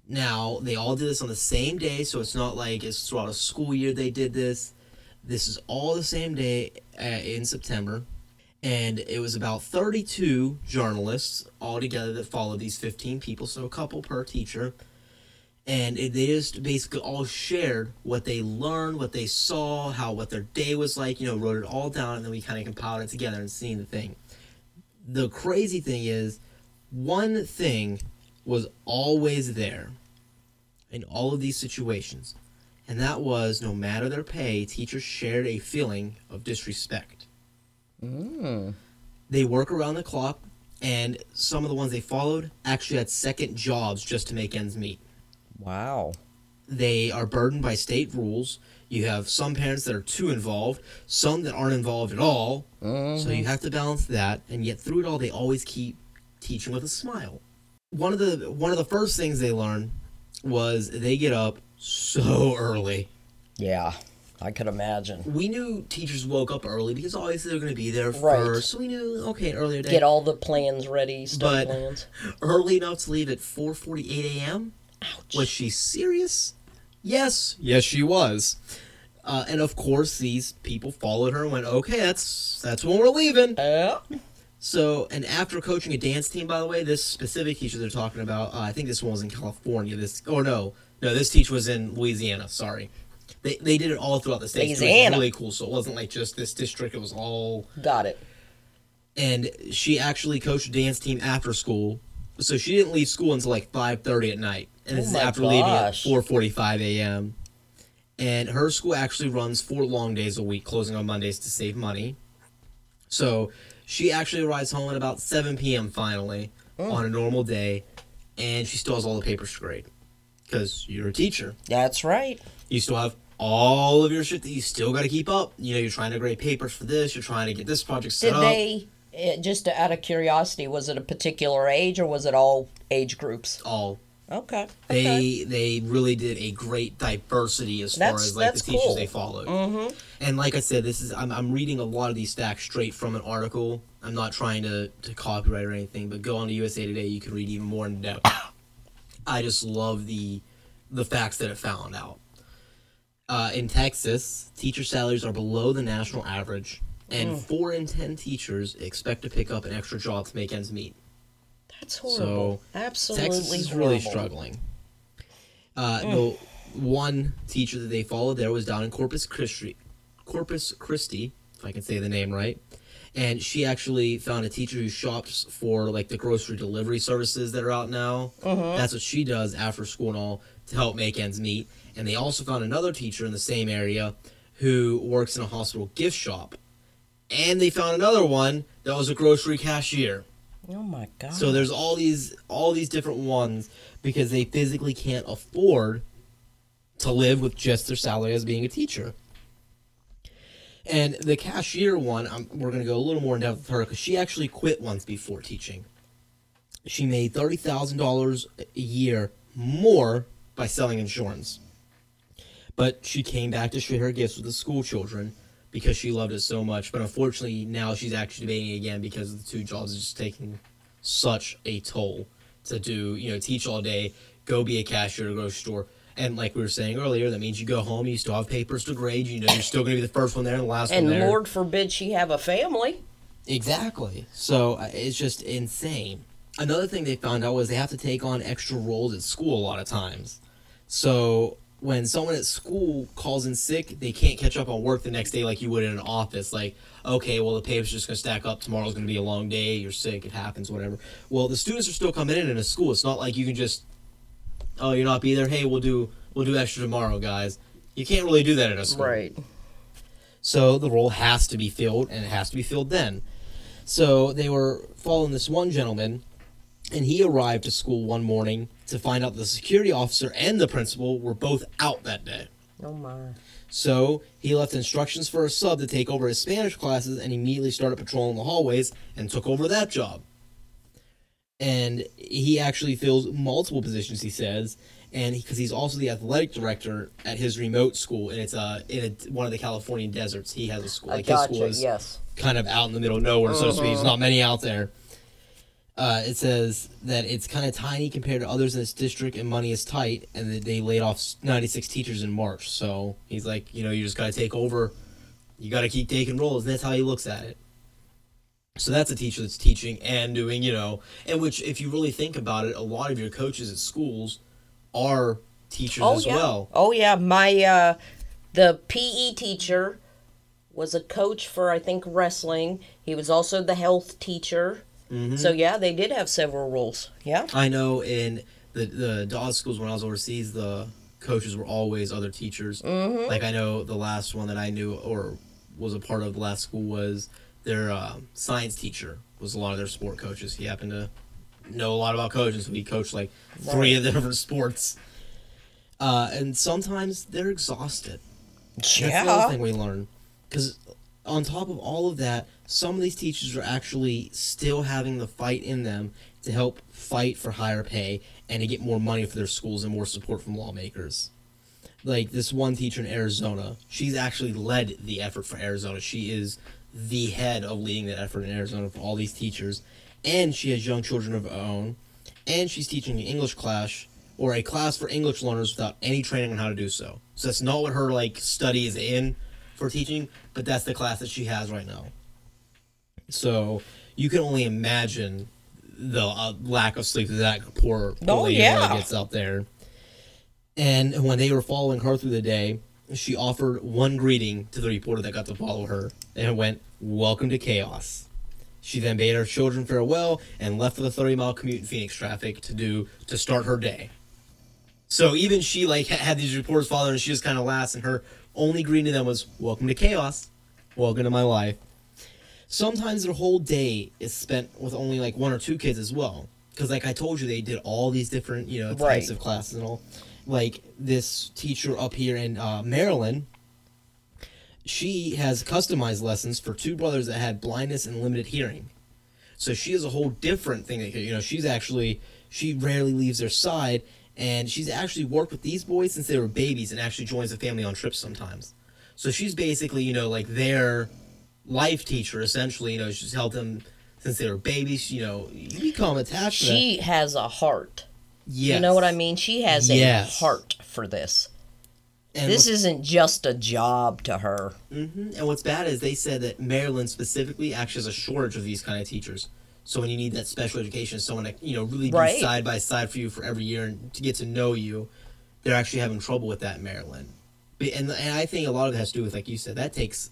Now, they all did this on the same day, so it's not like it's throughout a school year they did this. This is all the same day uh, in September. And it was about thirty-two journalists all together that followed these fifteen people, so a couple per teacher. And it, they just basically all shared what they learned, what they saw, how what their day was like, you know, wrote it all down, and then we kind of compiled it together and seen the thing. The crazy thing is, one thing was always there in all of these situations, and that was, no matter their pay, teachers shared a feeling of disrespect. Mm. They work around the clock, and some of the ones they followed actually had second jobs just to make ends meet. Wow. They are burdened by state rules. You have some parents that are too involved, some that aren't involved at all. Mm-hmm. So you have to balance that, and yet through it all, they always keep teaching with a smile. One of the one of the first things they learned was they get up so early. Yeah. I could imagine. We knew teachers woke up early because obviously they were going to be there right. first. So we knew, okay, earlier day. Get all the plans ready, stuff plans. Early enough to leave at four forty-eight a.m.? Ouch. Was she serious? Yes. Yes, she was. Uh, and, of course, these people followed her and went, okay, that's that's when we're leaving. Yeah. So, and after coaching a dance team, by the way, this specific teacher they're talking about, uh, I think this one was in California. This Or no, no, this teacher was in Louisiana, sorry. They they did it all throughout the state. It was really cool, so it wasn't like just this district. It was all... Got it. And she actually coached a dance team after school. So she didn't leave school until like five thirty at night. And this oh is after gosh. leaving at four forty-five a.m. And her school actually runs four long days a week, closing on Mondays to save money. So she actually arrives home at about seven p.m. finally mm. on a normal day. And she still has all the papers to grade. Because you're a teacher. That's right. You still have... all of your shit that you still got to keep up. You know, you're trying to grade papers for this. You're trying to get this project set up. Did they, just out of curiosity, was it a particular age or was it all age groups? All. Okay. They okay. they really did a great diversity as that's, far as like the teachers cool. they followed. Mm-hmm. And like I said, this is I'm I'm reading a lot of these facts straight from an article. I'm not trying to, to copyright or anything, but go on to U S A Today. You can read even more in depth. I just love the the facts that it found out. Uh, in Texas, teacher salaries are below the national average, and mm. four in ten teachers expect to pick up an extra job to make ends meet. That's horrible. So, absolutely Texas is horrible. Really struggling. Uh, mm. The one teacher that they followed there was down in Corpus Christi, Corpus Christi, if I can say the name right, and she actually found a teacher who shops for like the grocery delivery services that are out now. Mm-hmm. That's what she does after school and all to help make ends meet. And they also found another teacher in the same area who works in a hospital gift shop. And they found another one that was a grocery cashier. Oh, my God. So there's all these all these different ones because they physically can't afford to live with just their salary as being a teacher. And the cashier one, I'm, we're going to go a little more in depth with her because she actually quit once before teaching. She made thirty thousand dollars a year more by selling insurance. But she came back to share her gifts with the school children because she loved it so much. But unfortunately, now she's actually debating again because the two jobs are just taking such a toll to do, you know, teach all day, go be a cashier at a grocery store. And like we were saying earlier, that means you go home, you still have papers to grade, you know, you're still going to be the first one there and the last and one there. And Lord forbid she have a family. Exactly. So it's just insane. Another thing they found out was they have to take on extra roles at school a lot of times. So... when someone at school calls in sick, they can't catch up on work the next day like you would in an office. Like, okay, well, the paper's just going to stack up. Tomorrow's going to be a long day. You're sick. It happens, whatever. Well, the students are still coming in in a school. It's not like you can just, oh, you're not be there. Hey, we'll do we'll do extra tomorrow, guys. You can't really do that in a school. Right. So the role has to be filled, and it has to be filled then. So they were following this one gentleman, and he arrived to school one morning to find out the security officer and the principal were both out that day. Oh, my. So he left instructions for a sub to take over his Spanish classes and immediately started patrolling the hallways and took over that job. And he actually fills multiple positions, he says, and because he, he's also the athletic director at his remote school, and it's uh in a, one of the California deserts. He has a school. Like gotcha, his school is yes. kind of out in the middle of nowhere, so to speak. There's not many out there. Uh, it says that it's kind of tiny compared to others in its district, and money is tight, and that they laid off ninety-six teachers in March. So he's like, you know, you just got to take over. You got to keep taking roles, and that's how he looks at it. So that's a teacher that's teaching and doing, you know, and which, if you really think about it, a lot of your coaches at schools are teachers oh, as yeah. well. Oh, yeah. My, uh, the P E teacher was a coach for, I think, wrestling. He was also the health teacher. Mm-hmm. So, yeah, they did have several roles. Yeah. I know in the, the Dawes schools when I was overseas, the coaches were always other teachers. Mm-hmm. Like, I know the last one that I knew or was a part of the last school was... Their uh, science teacher was a lot of their sport coaches. He happened to know a lot about coaching, so he coached like three of their different sports. Uh, and sometimes they're exhausted. Yeah. That's the other thing we learn. Because on top of all of that, some of these teachers are actually still having the fight in them to help fight for higher pay and to get more money for their schools and more support from lawmakers. Like this one teacher in Arizona, she's actually led the effort for Arizona. She is... the head of leading that effort in Arizona for all these teachers, and she has young children of her own, and she's teaching an English class or a class for English learners without any training on how to do so. So that's not what her like study is in for teaching, but that's the class that she has right now. So you can only imagine the uh, lack of sleep that that poor, poor oh, lady yeah. gets out there. And when they were following her through the day, she offered one greeting to the reporter that got to follow her and went, "Welcome to chaos." She then bade her children farewell and left for the thirty-mile commute in Phoenix traffic to do to start her day. So even she like had these reporters follow her, and she just kind of laughs, and her only greeting to them was, "Welcome to chaos. Welcome to my life." Sometimes their whole day is spent with only like one or two kids as well, because like I told you, they did all these different you know types right. of classes and all. Like this teacher up here in uh, Maryland, she has customized lessons for two brothers that had blindness and limited hearing. So she has a whole different thing. That, you know, she's actually, she rarely leaves their side, and she's actually worked with these boys since they were babies and actually joins the family on trips sometimes. So she's basically, you know, like their life teacher, essentially. You know, she's helped them since they were babies. You know, you become attached to them. She has a heart. Yes. You know what I mean? She has yes. a heart for this. And this isn't just a job to her. Mm-hmm. And what's bad is they said that Maryland specifically actually has a shortage of these kind of teachers. So when you need that special education, someone to you know really be right. side by side for you for every year and to get to know you, they're actually having trouble with that in Maryland. And, and I think a lot of it has to do with, like you said, that takes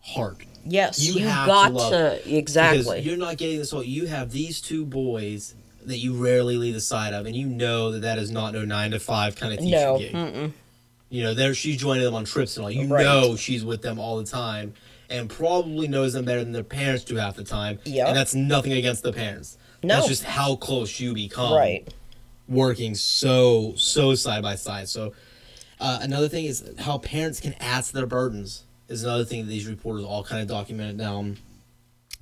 heart. Yes, you, you have got to, love to exactly. Because you're not getting this whole. You have these two boys that you rarely leave the side of, and you know that that is not no nine to five kind of teaching no, gig. Mm-mm. You know, there she's joining them on trips and all. You right. know she's with them all the time, and probably knows them better than their parents do half the time. Yep. And that's nothing against the parents. No, that's just how close you become. Right. Working so so side by side. So uh, another thing is how parents can add to their burdens is another thing that these reporters all kind of documented down.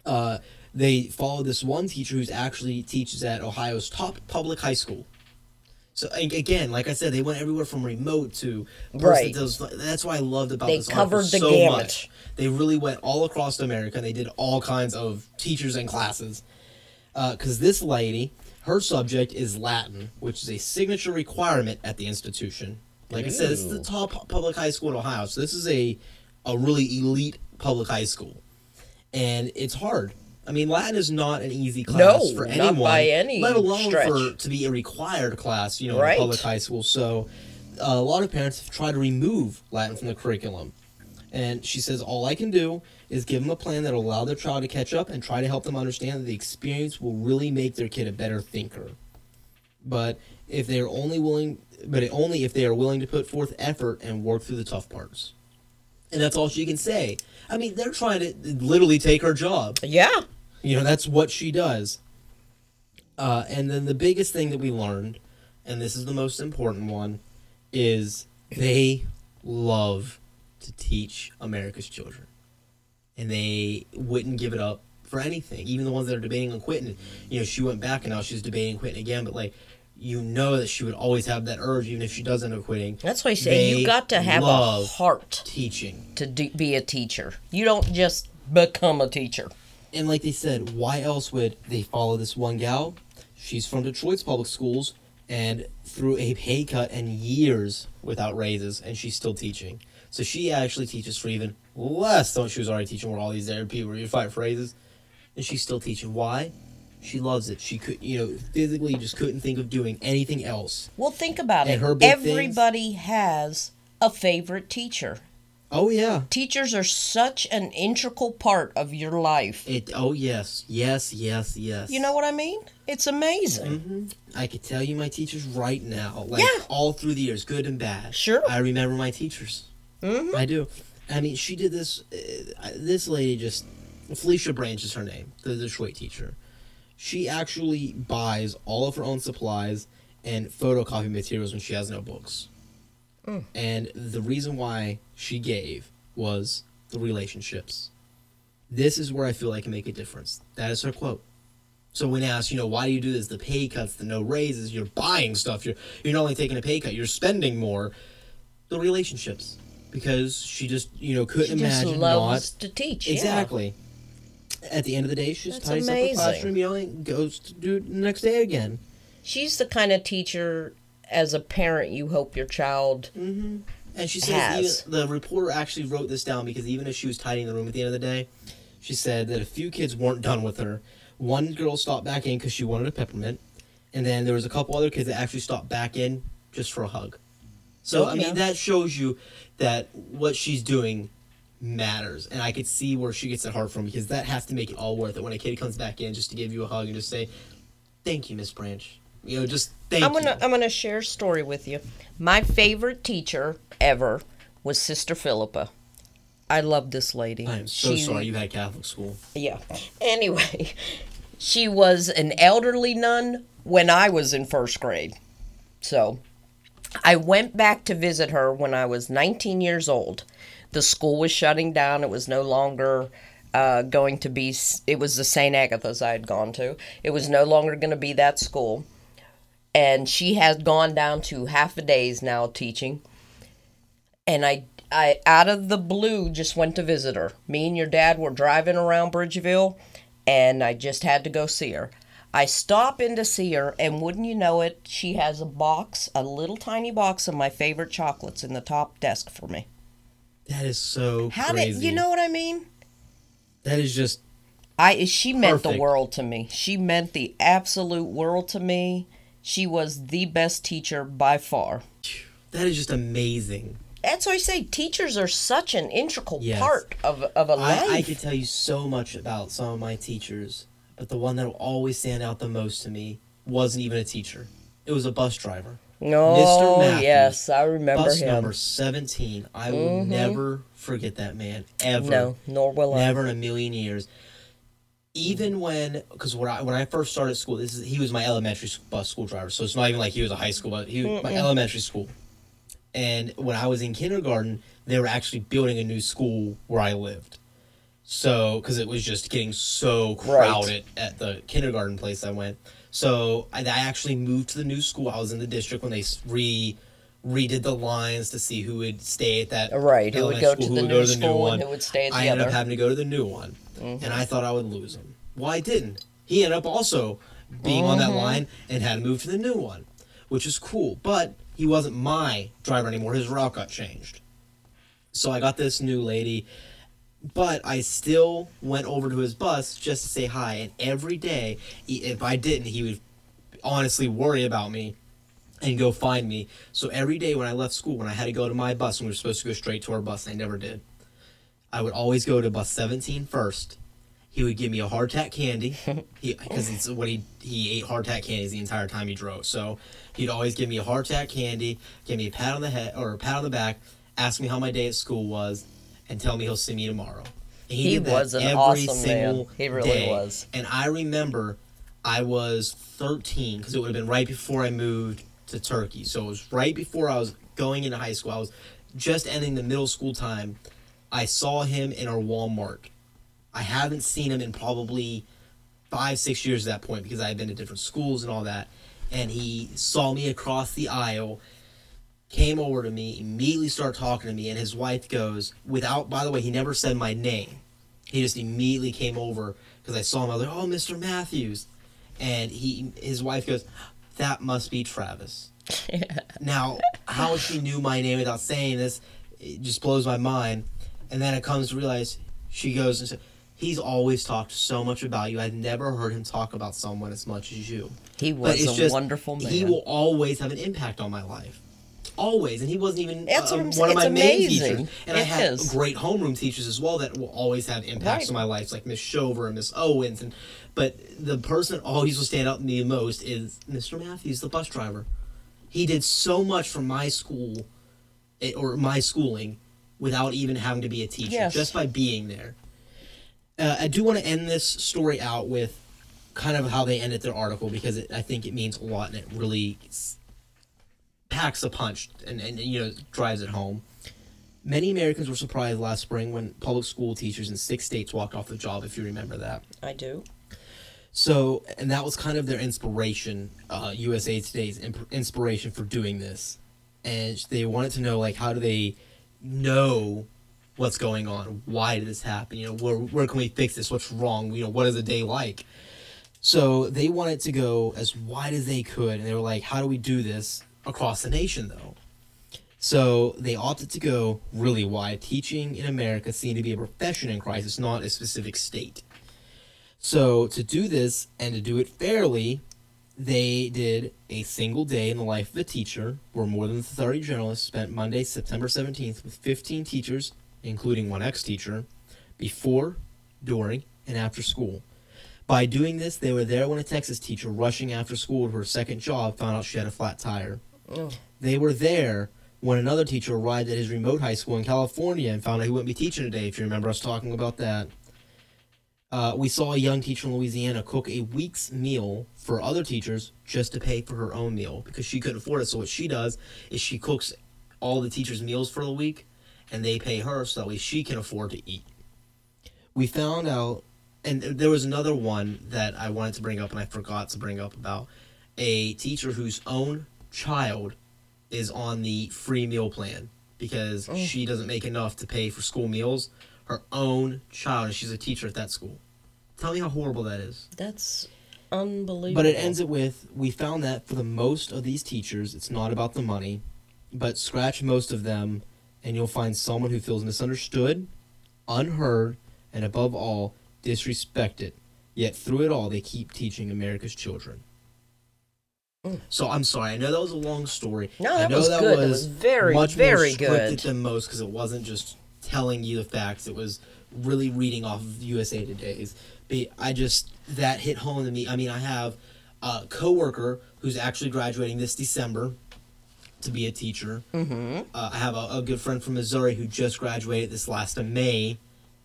Uh, They follow this one teacher who's actually teaches at Ohio's top public high school. So, again, like I said, they went everywhere from remote to... Right. That does, that's what I loved about they this covered the so gamut. Much. They really went all across America, and they did all kinds of teachers and classes. Because uh, this lady, her subject is Latin, which is a signature requirement at the institution. Like Ooh. I said, this is the top public high school in Ohio. So this is a, a really elite public high school. And it's hard. I mean, Latin is not an easy class no, for anyone, not by any let alone stretch. for to be a required class, you know, right. in public high school. So uh, a lot of parents have tried to remove Latin from the curriculum. And she says, all I can do is give them a plan that will allow their child to catch up and try to help them understand that the experience will really make their kid a better thinker. But if they are only willing, but only if they are willing to put forth effort and work through the tough parts. And that's all she can say. I mean, they're trying to literally take her job. Yeah. You know, that's what she does. Uh, and then the biggest thing that we learned, and this is the most important one, is they love to teach America's children. And they wouldn't give it up for anything, even the ones that are debating on quitting. You know, she went back and now she's debating quitting again, but like, you know that she would always have that urge, even if she does end up quitting. That's why I say you got to have a heart teaching to do, be a teacher. You don't just become a teacher. And like they said, why else would they follow this one gal? She's from Detroit's public schools and through a pay cut and years without raises, and she's still teaching. So she actually teaches for even less than what she was already teaching with all these Arab people where you fight for raises, and she's still teaching. Why? She loves it. She could, you know, physically just couldn't think of doing anything else. Well, think about and it. Her big Everybody things. Has a favorite teacher. Oh, yeah. Teachers are such an integral part of your life. It. Oh, yes. Yes, yes, yes. You know what I mean? It's amazing. Mm-hmm. I could tell you my teachers right now. Like, yeah. All through the years, good and bad. Sure. I remember my teachers. Mm-hmm. I do. I mean, she did this. Uh, this lady just, Felicia Branch is her name, the Detroit teacher. She actually buys all of her own supplies and photocopy materials when she has no books. Mm. And the reason why she gave was the relationships. This is where I feel I can make a difference. That is her quote. So when asked, you know, why do you do this? The pay cuts, the no raises, you're buying stuff. You're, you're not only taking a pay cut, you're spending more. The relationships. Because she just, you know, couldn't she imagine not. She just loves not. To teach. Exactly. Yeah. At the end of the day, she just ties up the classroom, you know, and goes to do it the next day again. She's the kind of teacher, as a parent, you hope your child mm-hmm. And she says, even, the reporter actually wrote this down because even as she was tidying the room at the end of the day, she said that a few kids weren't done with her. One girl stopped back in because she wanted a peppermint, and then there was a couple other kids that actually stopped back in just for a hug. So, I mean, know. That shows you that what she's doing matters, and I could see where she gets it hard from because that has to make it all worth it when a kid comes back in just to give you a hug and just say, thank you, Miss Branch. You know, just thank I'm gonna, you. I'm going to share a story with you. My favorite teacher ever was Sister Philippa. I love this lady. I am so she, sorry you had Catholic school. Yeah. Anyway, she was an elderly nun when I was in first grade. So I went back to visit her when I was nineteen years old. The school was shutting down. It was no longer uh, going to be, it was the Saint Agatha's I had gone to. It was no longer going to be that school. And she has gone down to half a days now teaching. And I, I, out of the blue, just went to visit her. Me and your dad were driving around Bridgeville, and I just had to go see her. I stop in to see her, and wouldn't you know it, she has a box, a little tiny box of my favorite chocolates in the top desk for me. That is so How crazy. Did, you know what I mean? That is just I. She perfect. Meant the world to me. She meant the absolute world to me. She was the best teacher by far. That is just amazing. That's why I say teachers are such an integral yes. part of, of a I, life. I could tell you so much about some of my teachers, but the one that will always stand out the most to me wasn't even a teacher. It was a bus driver. No, Mister Matthews, yes, I remember bus him. Bus number seventeen. I will mm-hmm. never forget that man, ever. No, nor will never I. Never in a million years. Even when, because when I, when I first started school, this is he was my elementary school, bus school driver, so it's not even like he was a high school bus. He was my elementary school. And when I was in kindergarten, they were actually building a new school where I lived. So, because it was just getting so crowded right. at the kindergarten place I went. So I actually moved to the new school. I was in the district when they re redid the lines to see who would stay at that right. Who would go school, to the, new, go to the school new one, and who would stay at the I ended other. Up having to go to the new one, mm-hmm. and I thought I would lose him. Well, I didn't. He ended up also being mm-hmm. on that line and had to move to the new one, which is cool. But he wasn't my driver anymore. His route got changed. So I got this new lady, but I still went over to his bus just to say hi. And every day, if I didn't, he would honestly worry about me and go find me. So every day when I left school, when I had to go to my bus, and we were supposed to go straight to our bus, and I never did, I would always go to bus seventeen first. He would give me a hardtack candy because it's what he he ate hardtack candies the entire time he drove. So he'd always give me a hardtack candy, give me a pat on the head or a pat on the back, ask me how my day at school was, and tell me he'll see me tomorrow. And he he did that was an every awesome single man. He really day. Was. And I remember I was thirteen because it would have been right before I moved to Turkey. So it was right before I was going into high school. I was just ending the middle school time. I saw him in our Walmart I haven't seen him in probably five, six years at that point because I had been to different schools and all that. And he saw me across the aisle, came over to me, immediately started talking to me, and his wife goes, without, by the way, he never said my name. He just immediately came over because I saw him. I was like, oh, Mister Matthews. And he, his wife goes, that must be Travis. Yeah. Now, how she knew my name without saying this, it just blows my mind. And then it comes to realize, she goes and says, he's always talked so much about you. I've never heard him talk about someone as much as you. He was a just, wonderful man. He will always have an impact on my life. Always. And he wasn't even uh, one of my amazing. main teachers. And it I had is. great homeroom teachers as well that will always have impacts right. on my life, like Miss Shover and Miss Owens. And But the person that always will stand out to me the most is Mister Matthews, the bus driver. He did so much for my school or my schooling without even having to be a teacher, yes. just by being there. Uh, I do want to end this story out with kind of how they ended their article because it, I think it means a lot and it really packs a punch and, and, you know, drives it home. Many Americans were surprised last spring when public school teachers in six states walked off the job, if you remember that. I do. So, and that was kind of their inspiration, uh, U S A Today's imp- inspiration for doing this. And they wanted to know, like, how do they know what's going on? Why did this happen? You know, where where can we fix this? What's wrong? You know, what is a day like? So they wanted to go as wide as they could, and they were like, how do we do this across the nation, though? So they opted to go really wide. Teaching in America seemed to be a profession in crisis, not a specific state. So to do this, and to do it fairly, they did a single day in the life of a teacher, where more than thirty journalists spent Monday, September seventeenth, with fifteen teachers, including one ex-teacher, before, during, and after school. By doing this, they were there when a Texas teacher rushing after school to her second job found out she had a flat tire. Oh. They were there when another teacher arrived at his remote high school in California and found out he wouldn't be teaching today, if you remember us talking about that. Uh, we saw a young teacher in Louisiana cook a week's meal for other teachers just to pay for her own meal because she couldn't afford it. So what she does is she cooks all the teachers' meals for the week, and they pay her so that way she can afford to eat. We found out, and there was another one that I wanted to bring up and I forgot to bring up about a teacher whose own child is on the free meal plan because oh. she doesn't make enough to pay for school meals. Her own child, and she's a teacher at that school. Tell me how horrible that is. That's unbelievable. But it ends it with, we found that for the most of these teachers, it's not about the money, but scratch most of them, and you'll find someone who feels misunderstood, unheard, and above all, disrespected. Yet through it all, they keep teaching America's children. Mm. So I'm sorry. I know that was a long story. No, that I know was that good. Was, was very, much very more scripted good. Than most because it wasn't just telling you the facts. It was really reading off of U S A Today's. But I just that hit home to me. I mean, I have a coworker who's actually graduating this December to be a teacher. Mm-hmm. Uh, I have a, a good friend from Missouri who just graduated this last May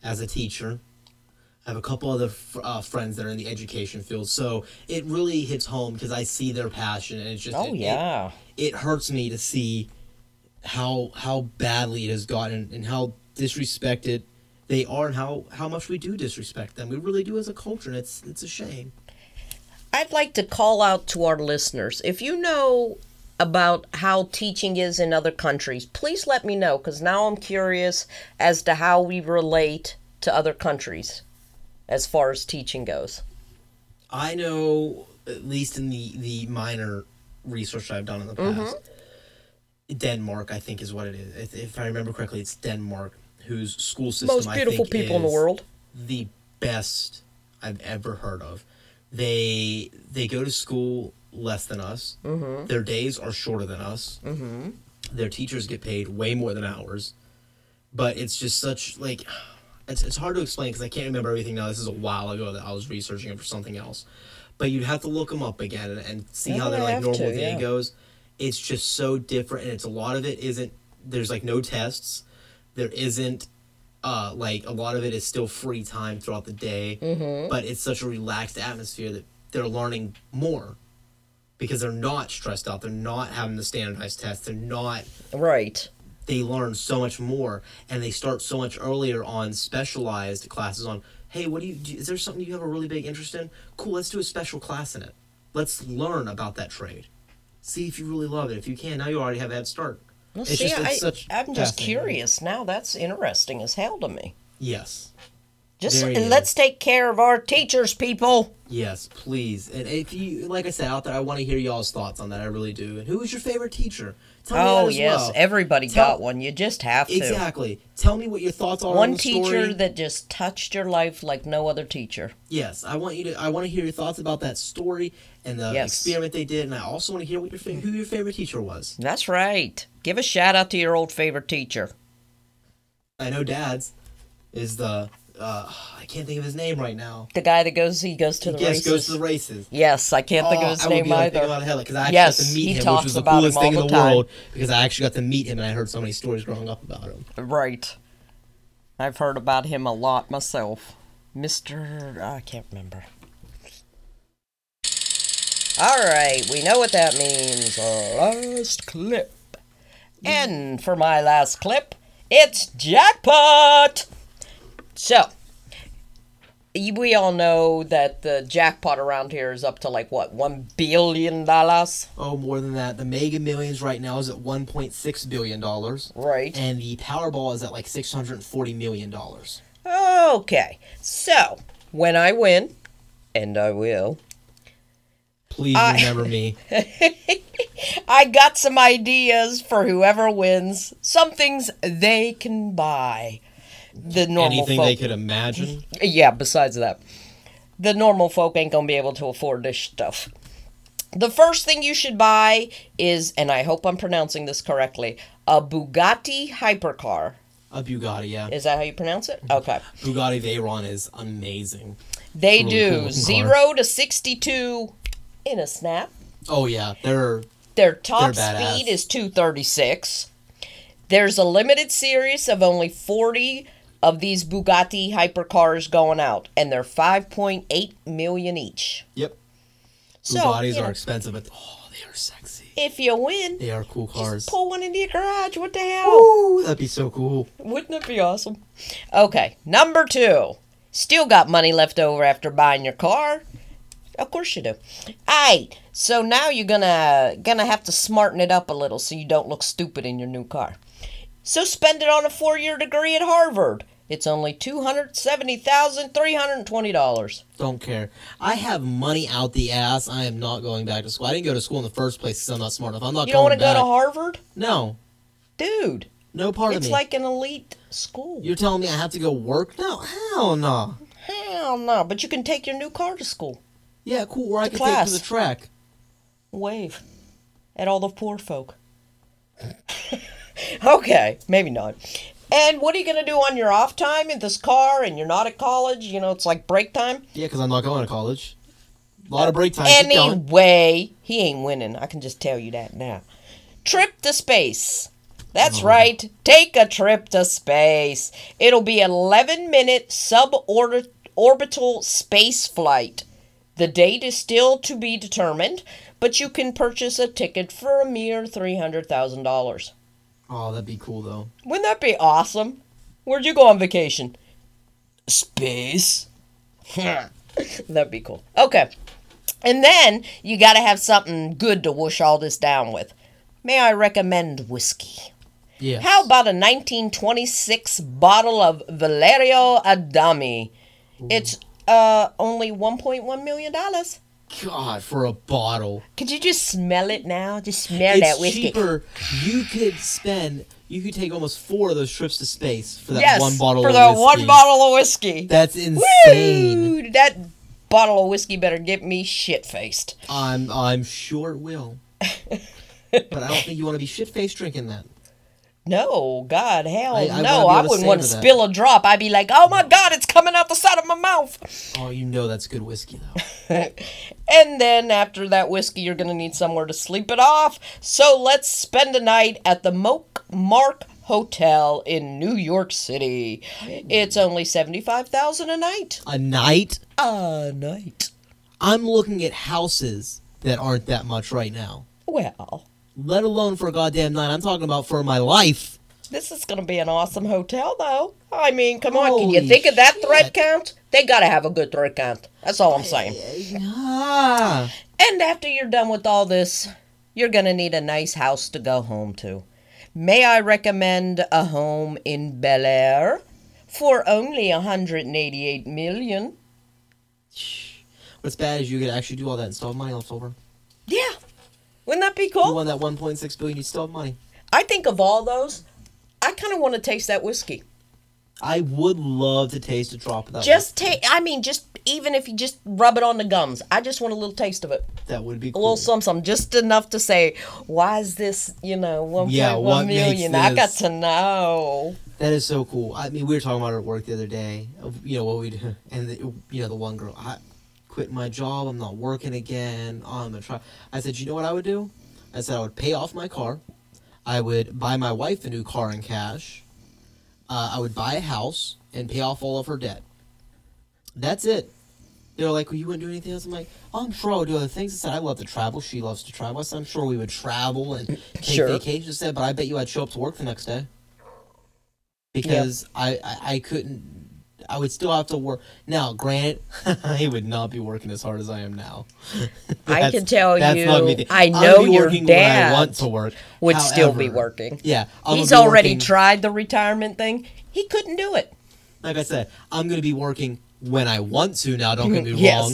as a teacher. I have a couple other f- uh, friends that are in the education field. So it really hits home because I see their passion, and it's just oh it, yeah, it, it hurts me to see how how badly it has gotten and how disrespected they are, and how how much we do disrespect them. We really do as a culture, and it's it's a shame. I'd like to call out to our listeners, if you know about how teaching is in other countries, please let me know, because now I'm curious as to how we relate to other countries as far as teaching goes. I know, at least in the, the minor research I've done in the past, mm-hmm. Denmark, I think is what it is. If, if I remember correctly, it's Denmark, whose school system most beautiful I think people is in the world. The best I've ever heard of. They they go to school less than us. Mm-hmm. Their days are shorter than us. Mm-hmm. Their teachers get paid way more than ours. But it's just such, like, it's it's hard to explain because I can't remember everything now. This is a while ago that I was researching it for something else. But you'd have to look them up again and, and see yeah, how their, like, normal to, day yeah. goes. It's just so different, and it's a lot of it isn't, there's, like, no tests. There isn't, uh, like, a lot of it is still free time throughout the day. Mm-hmm. But it's such a relaxed atmosphere that they're learning more, because they're not stressed out. They're not having the standardized tests. They're not... Right. They learn so much more, and they start so much earlier on specialized classes on, hey, what do you, do, is there something you have a really big interest in? Cool, let's do a special class in it. Let's learn about that trade. See if you really love it. If you can, now you already have a head start. Well, it's see, just, it's I, such I'm just curious now. That's interesting as hell to me. Yes. Just let's take care of our teachers, people. Yes, please. And if you, like I said, out there, I want to hear y'all's thoughts on that. I really do. And who is your favorite teacher? Tell oh, me that as yes. Well. Everybody Tell, got one. You just have to. Exactly. Tell me what your thoughts are one on the story. One teacher that just touched your life like no other teacher. Yes. I want you to, I want to hear your thoughts about that story and the yes. experiment they did. And I also want to hear what your, who your favorite teacher was. That's right. Give a shout out to your old favorite teacher. I know Dad's is the... Uh, I can't think of his name right now. The guy that goes, he goes to he the yes, races. Yes, goes to the races. Yes, I can't oh, think of his I name either. I would be because I actually yes, got to meet him, which was the coolest thing the in the time. world. Because I actually got to meet him, and I heard so many stories growing up about him. Right. I've heard about him a lot myself. Mister Oh, I can't remember. All right, we know what that means. Our last clip. Mm. And for my last clip, it's Jackpot! So, we all know that the jackpot around here is up to, like, what, one billion dollars? Oh, more than that. The Mega Millions right now is at one point six billion dollars. Right. And the Powerball is at, like, six hundred forty million dollars. Okay. So, when I win, and I will. Please I, remember me. I got some ideas for whoever wins. Some things they can buy. The normal Anything folk. they could imagine? Yeah, besides that. The normal folk ain't gonna be able to afford this stuff. The first thing you should buy is, and I hope I'm pronouncing this correctly, a Bugatti hypercar. A Bugatti, yeah. Is that how you pronounce it? Okay. Bugatti Veyron is amazing. They really do. Cool Zero car. to sixty-two in a snap. Oh, yeah. They're Their top they're speed is two thirty-six. There's a limited series of only forty of these Bugatti hypercars going out, and they're five point eight million dollars each. Yep. So, Bugattis are expensive, but oh, they are sexy. If you win, they are cool cars. Just pull one into your garage. What the hell? Ooh, that'd be so cool. Wouldn't it be awesome? Okay, number two. Still got money left over after buying your car. Of course you do. All right, so now you're gonna gonna have to smarten it up a little so you don't look stupid in your new car. So spend it on a four-year degree at Harvard. It's only two hundred seventy thousand three hundred twenty dollars. Don't care. I have money out the ass. I am not going back to school. I didn't go to school in the first place because I'm not smart enough. I'm not going back. You don't want to go to Harvard? No. Dude. No part of me. It's like an elite school. You're telling me I have to go work? No. Hell no. Hell no. But you can take your new car to school. Yeah, cool. Or I can take it to the track. Wave at all the poor folk. Okay, maybe not. And what are you going to do on your off time in this car and you're not at college? You know, it's like break time. Yeah, because I'm not going to college. A lot uh, of break time. Anyway, he ain't winning. I can just tell you that now. Trip to space. That's oh. right. Take a trip to space. It'll be an eleven-minute suborbital space flight. The date is still to be determined, but you can purchase a ticket for a mere three hundred thousand dollars. Oh, that'd be cool, though. Wouldn't that be awesome? Where'd you go on vacation? Space. That'd be cool. Okay. And then you got to have something good to whoosh all this down with. May I recommend whiskey? Yes. How about a nineteen twenty-six bottle of Valerio Adami? Ooh. It's uh only one point one million dollars. God, for a bottle. Could you just smell it now? Just smell it's that whiskey. It's cheaper. You could spend, you could take almost four of those trips to space for that yes, one bottle of whiskey. Yes, for the one bottle of whiskey. That's insane. Woo! That bottle of whiskey better get me shit-faced. I'm, I'm sure it will. But I don't think you want to be shit-faced drinking that. No, God, hell I, I no. I wouldn't want to that. spill a drop. I'd be like, oh, my God, it's coming out the side of my mouth. Oh, you know that's good whiskey, though. And then after that whiskey, you're going to need somewhere to sleep it off. So let's spend a night at the Moke Mark Hotel in New York City. It's only seventy-five thousand dollars a night. A night? A night. I'm looking at houses that aren't that much right now. Well... Let alone for a goddamn night. I'm talking about for my life. This is going to be an awesome hotel, though. I mean, come Holy on. Can you think shit. of that thread count? They gotta have a good thread count. That's all I'm saying. Yeah. And after you're done with all this, you're gonna need a nice house to go home to. May I recommend a home in Bel Air for only one hundred eighty-eight million dollars? What's bad is you could actually do all that and still have money left over. Yeah. Wouldn't that be cool? You won that one point six billion dollars, you still have money. I think of all those, I kind of want to taste that whiskey. I would love to taste a drop of that. Just taste, I mean, just even if you just rub it on the gums. I just want a little taste of it. That would be cool. A little something, just enough to say, why is this, you know, one point one yeah, million? I got to know. That is so cool. I mean, we were talking about it at work the other day, you know, what we do. And, the, you know, the one girl, I quit my job. I'm not working again. I'm going to try. I said, you know what I would do? I said, I would pay off my car. I would buy my wife a new car in cash. Uh, I would buy a house and pay off all of her debt. That's it. They're like, well, you wouldn't do anything else? I'm like, oh, I'm sure I would do other things. I said, I love to travel. She loves to travel. I said, I'm sure we would travel and take sure. vacations. I said, but I bet you I'd show up to work the next day. Because yep. I, I, I couldn't... I would still have to work. Now, granted, I would not be working as hard as I am now. I can tell you, I know your dad I want to work. would However, still be working. Yeah. I'm He's already working. tried the retirement thing. He couldn't do it. Like I said, I'm going to be working when I want to now, don't get me wrong.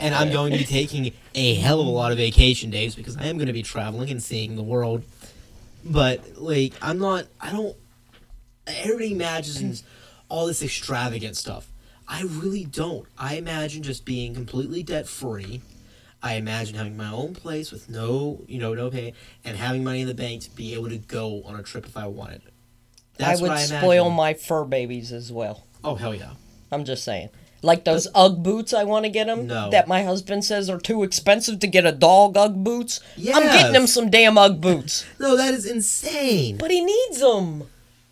And I'm going to be taking a hell of a lot of vacation days because I am going to be traveling and seeing the world. But, like, I'm not, I don't, everybody imagines all this extravagant stuff. I really don't. I imagine just being completely debt-free. I imagine having my own place with no, you know, no pay, and having money in the bank to be able to go on a trip if I wanted. That's I would what I spoil my fur babies as well. Oh, hell yeah. I'm just saying. Like those uh, Ugg boots I want to get them no. that my husband says are too expensive to get a dog Ugg boots. Yes. I'm getting him some damn Ugg boots. No, that is insane. But he needs them.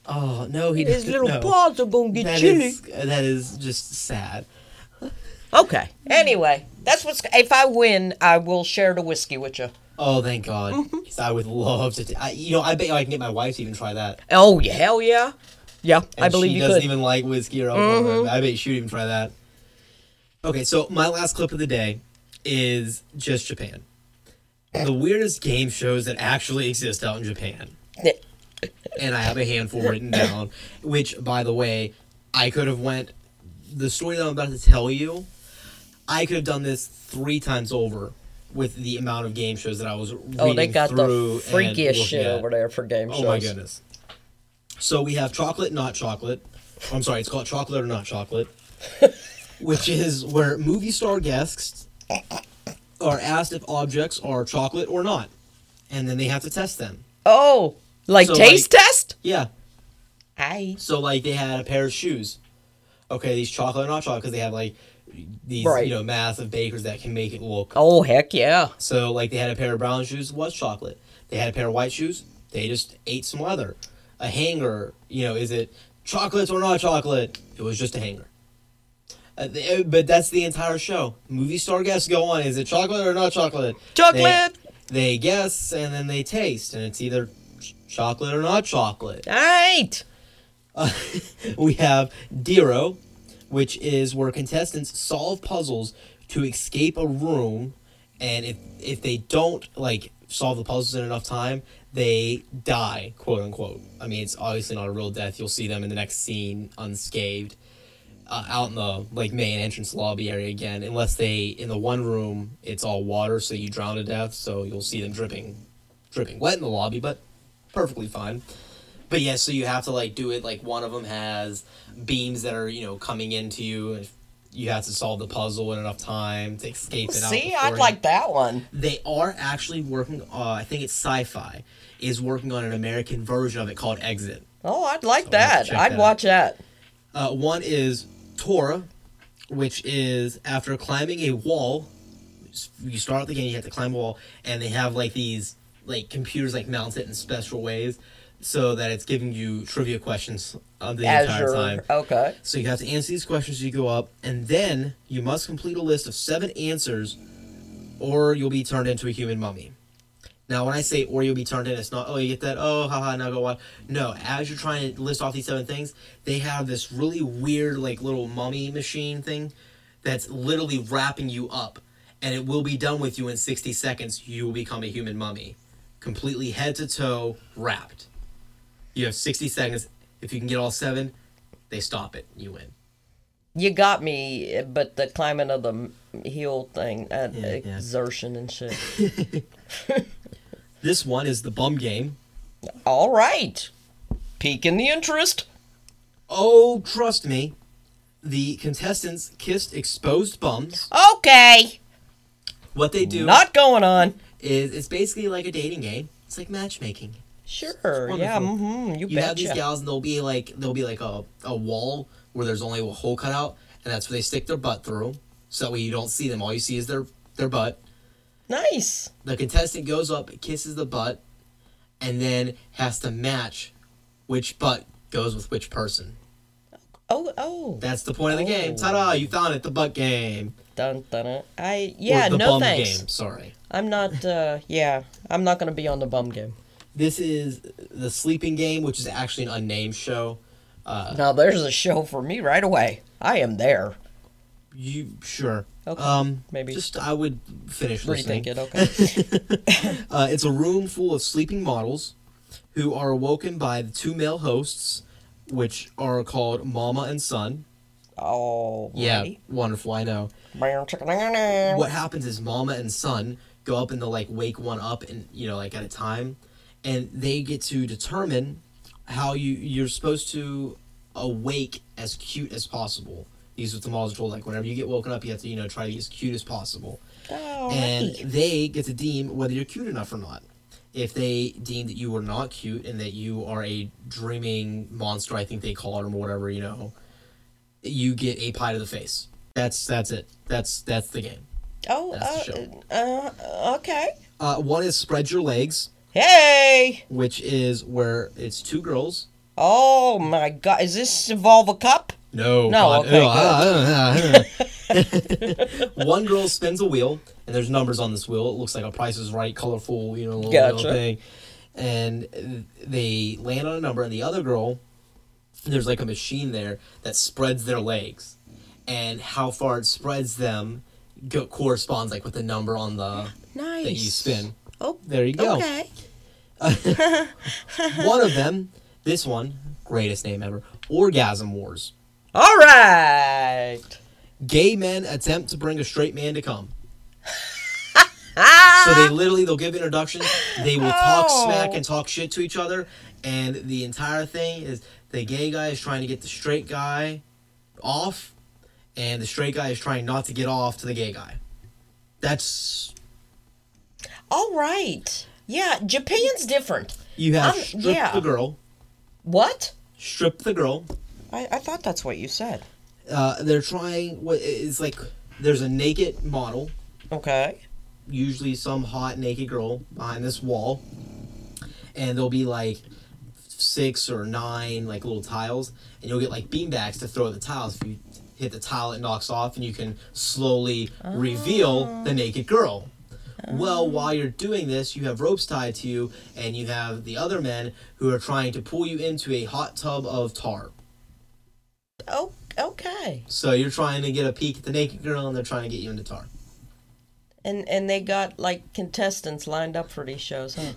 Oh, no, he doesn't. His little no. paws are going to get that chilly. Is, that is just sad. Okay. Anyway, that's what's... If I win, I will share the whiskey with you. Oh, thank God. Mm-hmm. I would love to... T- I, you know, I bet you I can get my wife to even try that. Oh, yeah, hell yeah. Yeah, and I believe you could. she doesn't even like whiskey or alcohol. Mm-hmm. I bet she would even try that. Okay, so my last clip of the day is just Japan. The weirdest game shows that actually exist out in Japan. And I have a handful written down, which, by the way, I could have went... The story that I'm about to tell you, I could have done this three times over with the amount of game shows that I was reading through. Oh, they got the freakiest shit at. over there for game oh, shows. Oh, my goodness. So we have Chocolate Not Chocolate. I'm sorry, it's called Chocolate or Not Chocolate, which is where movie star guests are asked if objects are chocolate or not, and then they have to test them. Oh, Like so taste like, test? Yeah. Aye. So, like, they had a pair of shoes. Okay, these chocolate or not chocolate, because they have, like, these, right. you know, massive bakers that can make it look. Oh, heck yeah. So, like, they had a pair of brown shoes, was chocolate. They had a pair of white shoes, they just ate some leather. A hanger, you know, is it chocolate or not chocolate? It was just a hanger. Uh, they, but that's the entire show. Movie star guests go on, is it chocolate or not chocolate? Chocolate! They, they guess, and then they taste, and it's either... chocolate or not chocolate. All right. Uh, we have Dero, which is where contestants solve puzzles to escape a room, and if if they don't like solve the puzzles in enough time, they die, quote unquote. I mean, it's obviously not a real death. You'll see them in the next scene unscathed, uh, out in the like main entrance lobby area again. Unless they in the one room, it's all water, so you drown to death. So you'll see them dripping, dripping wet in the lobby, but. Perfectly fine. But yeah, so you have to like do it like one of them has beams that are, you know, coming into you and you have to solve the puzzle in enough time to escape it out. See, I'd like that one. They are actually working uh, I think it's Sci-Fi is working on an American version of it called Exit. Oh, I'd like that. I'd watch that. Uh, one is Tora, which is after climbing a wall, you start the game, you have to climb a wall and they have like these like computers like mount it in special ways so that it's giving you trivia questions of the As entire time. Okay. So you have to answer these questions as you go up, and then you must complete a list of seven answers or you'll be turned into a human mummy. Now, when I say or you'll be turned in, it's not, oh, you get that, oh, haha, now go watch. No, as you're trying to list off these seven things, they have this really weird, like, little mummy machine thing that's literally wrapping you up, and it will be done with you in sixty seconds. You will become a human mummy, completely head to toe wrapped. You have sixty seconds. If you can get all seven, they stop it. You win. You got me, but the climbing of the hill thing, uh, yeah, exertion yeah. and shit. This one is the bum game. All right. Piquing the interest. Oh, trust me. The contestants kissed exposed bums. Okay. What they do. Not going on. Is it's basically like a dating game. It's like matchmaking. Sure. Yeah. Mm-hmm. You, you have these gals, and they'll be like, they'll be like a a wall where there's only a hole cut out, and that's where they stick their butt through. So that way you don't see them. All you see is their their butt. Nice. The contestant goes up, kisses the butt, and then has to match which butt goes with which person. Oh, oh. That's the point oh. of the game. Ta-da! You found it. The butt game. Dun dun. dun. I yeah. Or the no bum thanks. Game. Sorry. I'm not. Uh, yeah. I'm not gonna be on the bum game. This is The Sleeping Game, which is actually an unnamed show. Uh, now, there's a show for me right away. I am there. You, sure. Okay, um, maybe. Just, I would finish listening. Rethink it, okay. uh, it's a room full of sleeping models who are awoken by the two male hosts, which are called Mama and Son. Oh, yeah, right. Wonderful, I know. What happens is Mama and Son go up and they'll, like, wake one up and, you know, like, at a time. And they get to determine how you, you're supposed to awake as cute as possible. These are what the models are told. Like, whenever you get woken up, you have to, you know, try to be as cute as possible. Oh, and right. They get to deem whether you're cute enough or not. If they deem that you are not cute and that you are a dreaming monster, I think they call it, or whatever, you know, you get a pie to the face. That's that's it. That's that's the game. Oh, that's uh, the show. Uh, okay. Uh, one is Spread Your Legs. Hey! Which is where it's two girls. Oh my god. Is this involve a cup? No. No, god. Okay. One girl spins a wheel, and there's numbers on this wheel. It looks like a Price is Right, colorful, you know, little, gotcha. Little thing. And they land on a number, and the other girl, there's like a machine there that spreads their legs. And how far it spreads them go- corresponds like with the number on the nice. That you spin. Oh, there you go. Okay. One of them, this one, greatest name ever, Orgasm Wars. All right. Gay men attempt to bring a straight man to come. So they literally, they'll give introductions, they will talk oh. smack and talk shit to each other, and the entire thing is the gay guy is trying to get the straight guy off, and the straight guy is trying not to get off to the gay guy. That's... All right. Yeah, Japan's different. You have um, strip yeah. the girl. What? Strip the girl. I, I thought that's what you said. Uh, they're trying, what it's like, there's a naked model. Okay. Usually some hot naked girl behind this wall. And there'll be like six or nine like little tiles. And you'll get like beanbags to throw at the tiles. If you hit the tile, it knocks off and you can slowly oh. reveal the naked girl. Well, while you're doing this, you have ropes tied to you, and you have the other men who are trying to pull you into a hot tub of tar. Oh, okay. So you're trying to get a peek at the naked girl, and they're trying to get you into tar. And and they got, like, contestants lined up for these shows, huh?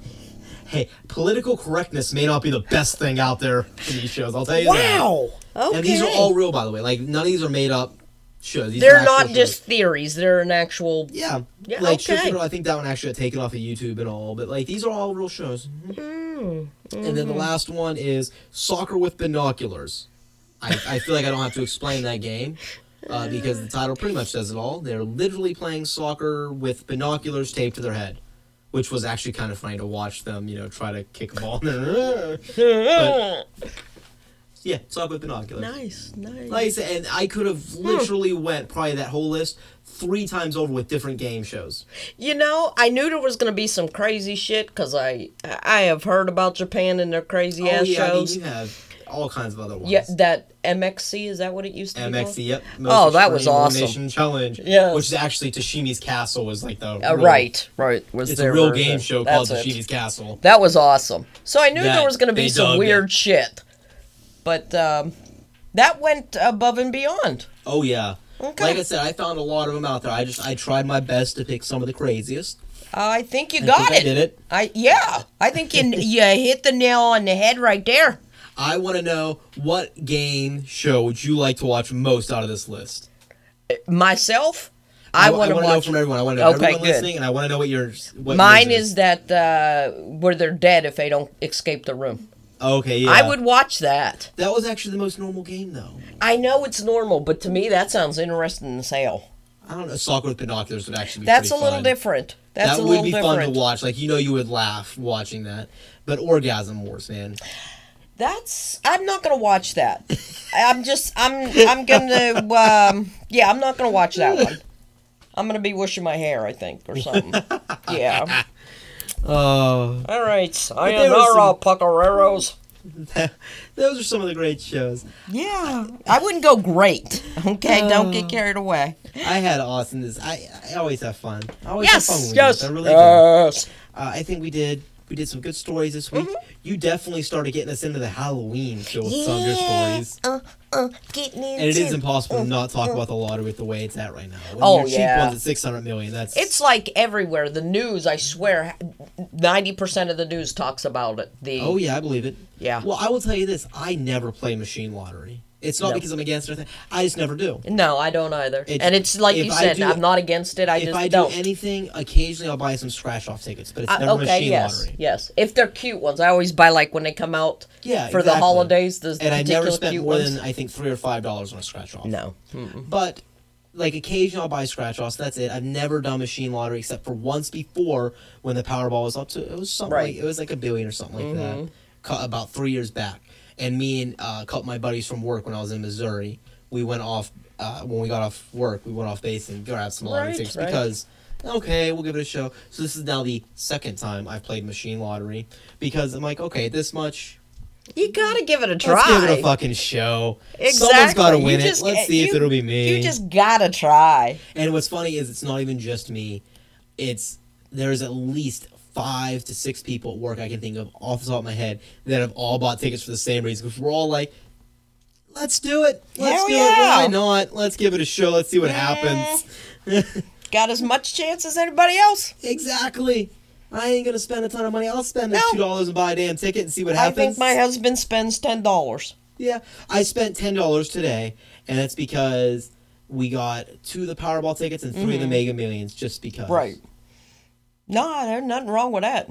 Hey, political correctness may not be the best thing out there for these shows, I'll tell you wow. that. Wow! Okay. And these are all real, by the way. Like, none of these are made up. Sure, these they're not shows. Just theories. They're an actual... Yeah. yeah like, okay. Girl, I think that one actually had taken off of YouTube and all, but, like, these are all real shows. Mm-hmm. And then the last one is Soccer with Binoculars. I, I feel like I don't have to explain that game uh, because the title pretty much says it all. They're literally playing soccer with binoculars taped to their head, which was actually kind of funny to watch them, you know, try to kick a ball. But, Yeah, saw it with binoculars. Nice, nice. Like I said, and I could have literally hmm. went probably that whole list three times over with different game shows. You know, I knew there was going to be some crazy shit because I I have heard about Japan and their crazy oh, ass yeah, shows. Oh, I mean, you have all kinds of other ones. Yeah, that M X C, is that what it used to M X C, be called? M X C, yep. Most oh, that was awesome. Challenge, yes. Which is actually Toshimi's Castle was like the... Uh, real, right, right. Was it's there a real game the, show called it. Toshimi's Castle. That was awesome. So I knew that there was going to be some weird it. shit. But um, that went above and beyond. Oh, yeah. Okay. Like I said, I found a lot of them out there. I just I tried my best to pick some of the craziest. Uh, I think you I got think it. I did it. I, yeah. I think you, you hit the nail on the head right there. I want to know, what game show would you like to watch most out of this list? Myself? I, I want to watch... know from everyone. I want to know okay, everyone good. listening, and I want to know what yours what Mine yours is. is that uh, where they're dead if they don't escape the room. Okay, yeah. I would watch that. That was actually the most normal game, though. I know it's normal, but to me, that sounds interesting as hell. I don't know. Soccer with binoculars would actually be That's a little fun. different. That's that a little different. That would be fun to watch. Like, you know you would laugh watching that. But Orgasm Wars, man. That's... I'm not going to watch that. I'm just... I'm I'm going to... Um, yeah, I'm not going to watch that one. I'm going to be wishing my hair, I think, or something. Yeah. Oh. All right. Sayonara, Puckereros. Those are some of the great shows. Yeah. I wouldn't go great. Okay, uh, don't get carried away. I had awesomeness. I, I always have fun. I always yes, have fun with yes, I really yes. do. Uh, I think we did... We did some good stories this week. Mm-hmm. You definitely started getting us into the Halloween show with yeah. some of your stories. Uh, uh, getting into. And it is impossible uh, to not talk uh, about the lottery with the way it's at right now. When oh, your yeah. cheap one's at six hundred million dollars, that's... It's like everywhere. The news, I swear, ninety percent of the news talks about it. The Oh, yeah, I believe it. Yeah. Well, I will tell you this. I never play machine lottery. It's not no. because I'm against it. I just never do. No, I don't either. It's, and it's like you said, do, I'm not against it. I just I don't. If I do anything, occasionally I'll buy some scratch-off tickets, but it's uh, never okay, machine yes, lottery. Yes, if they're cute ones. I always buy, like, when they come out yeah, for exactly. the holidays. The, the and I never spent more ones. than, I think, three dollars or five dollars on a scratch-off. No. Mm-mm. But, like, occasionally I'll buy scratch-offs. That's it. I've never done machine lottery except for once before when the Powerball was up to, it was something right. like, it was like a billion or something mm-hmm. like that, about three years back. And me and uh, a couple of my buddies from work when I was in Missouri, we went off, uh, when we got off work, we went off base and grabbed some lottery right, tickets right. because, okay, we'll give it a show. So this is now the second time I've played machine lottery because I'm like, okay, this much. You got to give it a try. Let's give it a fucking show. Exactly. Someone's got to win just, it. Let's see you, if it'll be me. You just got to try. And what's funny is it's not even just me. It's, there's at least five to six people at work I can think of off the top of my head that have all bought tickets for the same reason because we're all like, let's do it. Let's Hell do yeah. it. Why not? Let's give it a show. Let's see what yeah. happens. Got as much chance as anybody else. Exactly. I ain't going to spend a ton of money. I'll spend no. two dollars and buy a damn ticket and see what happens. I think my husband spends ten dollars. Yeah. I spent ten dollars today, and that's because we got two of the Powerball tickets and three mm-hmm. of the Mega Millions just because. Right. No, there's nothing wrong with that.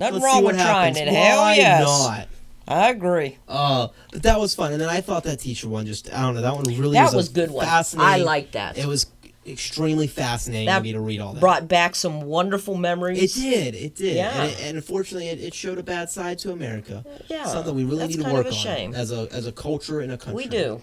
Nothing Let's wrong with happens. trying it. Why Hell yes. not? I agree. Uh, but that was fun. And then I thought that teacher one just, I don't know, that one really that was, was a good one. fascinating. I like that. It was extremely fascinating that to me to read all that. Brought back some wonderful memories. It did. It did. Yeah. And, it, and unfortunately, it, it showed a bad side to America. Yeah. Something we really That's need to work on as a as a culture and a country. We do.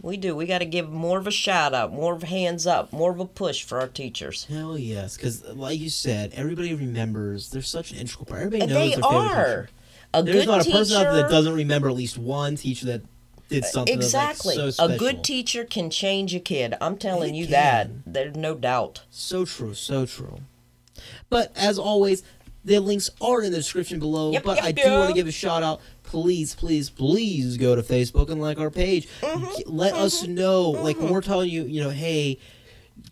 We do. We got to give more of a shout-out, more of hands up, more of a push for our teachers. Hell yes, because like you said, everybody remembers. They're such an integral part. Everybody knows they their are. favorite teacher. A There's good not a teacher, person out there that doesn't remember at least one teacher that did something exactly. that's like so special. A good teacher can change a kid. I'm telling it you can. that. There's no doubt. So true, so true. But as always, the links are in the description below, yep, but yep, I do yep. want to give a shout-out. Please, please, please go to Facebook and like our page. Mm-hmm, Let mm-hmm, us know. Mm-hmm. Like, when we're telling you, you know, hey,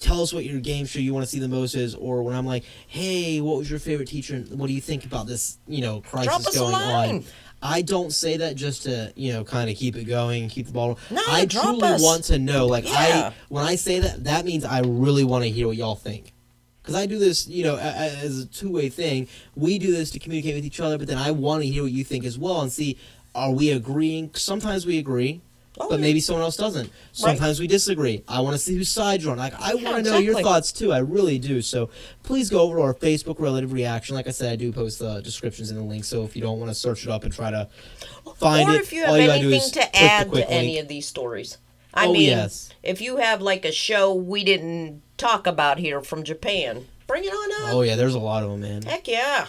tell us what your game show you want to see the most is. Or when I'm like, hey, what was your favorite teacher? And what do you think about this, you know, crisis going on? I don't say that just to, you know, kind of keep it going, keep the ball. No, I truly us. want to know. Like, yeah. I when I say that, that means I really want to hear what y'all think. Because I do this, you know, as a two-way thing. We do this to communicate with each other, but then I want to hear what you think as well and see, are we agreeing? Sometimes we agree. Oh, but maybe someone else doesn't. Sometimes right. we disagree. I want to see whose side you're on. Like, I yeah, want to exactly. know your thoughts, too. I really do. So please go over to our Facebook Relative Reaction. Like I said, I do post the descriptions and the links. So if you don't want to search it up and try to find it, or if you have anything to add to any of these stories. I oh, mean, yes. if you have, like, a show we didn't talk about here from Japan, bring it on up. Oh, yeah. There's a lot of them, man. Heck, yeah.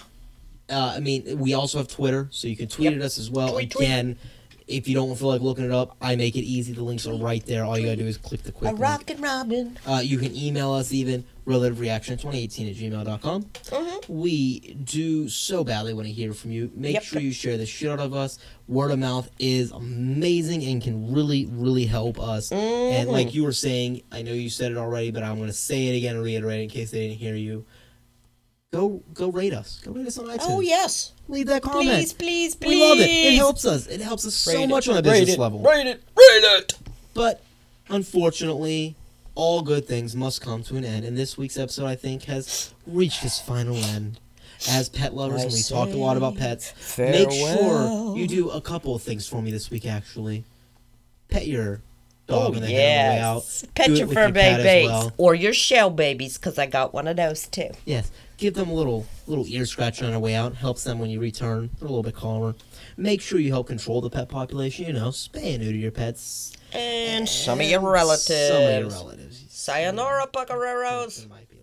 Uh, I mean, we also have Twitter, so you can tweet yep. at us as well. Tweet, Again. Tweet. If you don't feel like looking it up, I make it easy. The links are right there. All you gotta do is click the quick link. A Rockin' Robin. Uh, you can email us even, relative reaction twenty eighteen at gmail dot com. Mm-hmm. We do so badly want to hear from you. Make yep. sure you share the shit out of us. Word of mouth is amazing and can really, really help us. Mm-hmm. And like you were saying, I know you said it already, but I'm going to say it again and reiterate in case they didn't hear you. Go go rate us. Go rate us on iTunes. Oh, yes. Leave that comment. Please, please, please. We love it. It helps us. It helps us so much on a business level. Rate it. Rate it. But, unfortunately, all good things must come to an end. And this week's episode, I think, has reached its final end. As pet lovers, and we talked a lot about pets, make sure you do a couple of things for me this week, actually. Pet your... Oh, yes. Pet your fur babies well. Or your shell babies, because I got one of those too. Yes. Give them a little little ear scratch on their way out. Helps them when you return. They're a little bit calmer. Make sure you help control the pet population. You know, spay and neuter your pets. And, and some of your relatives. Some of your relatives. Sayonara, buccareros. It might be.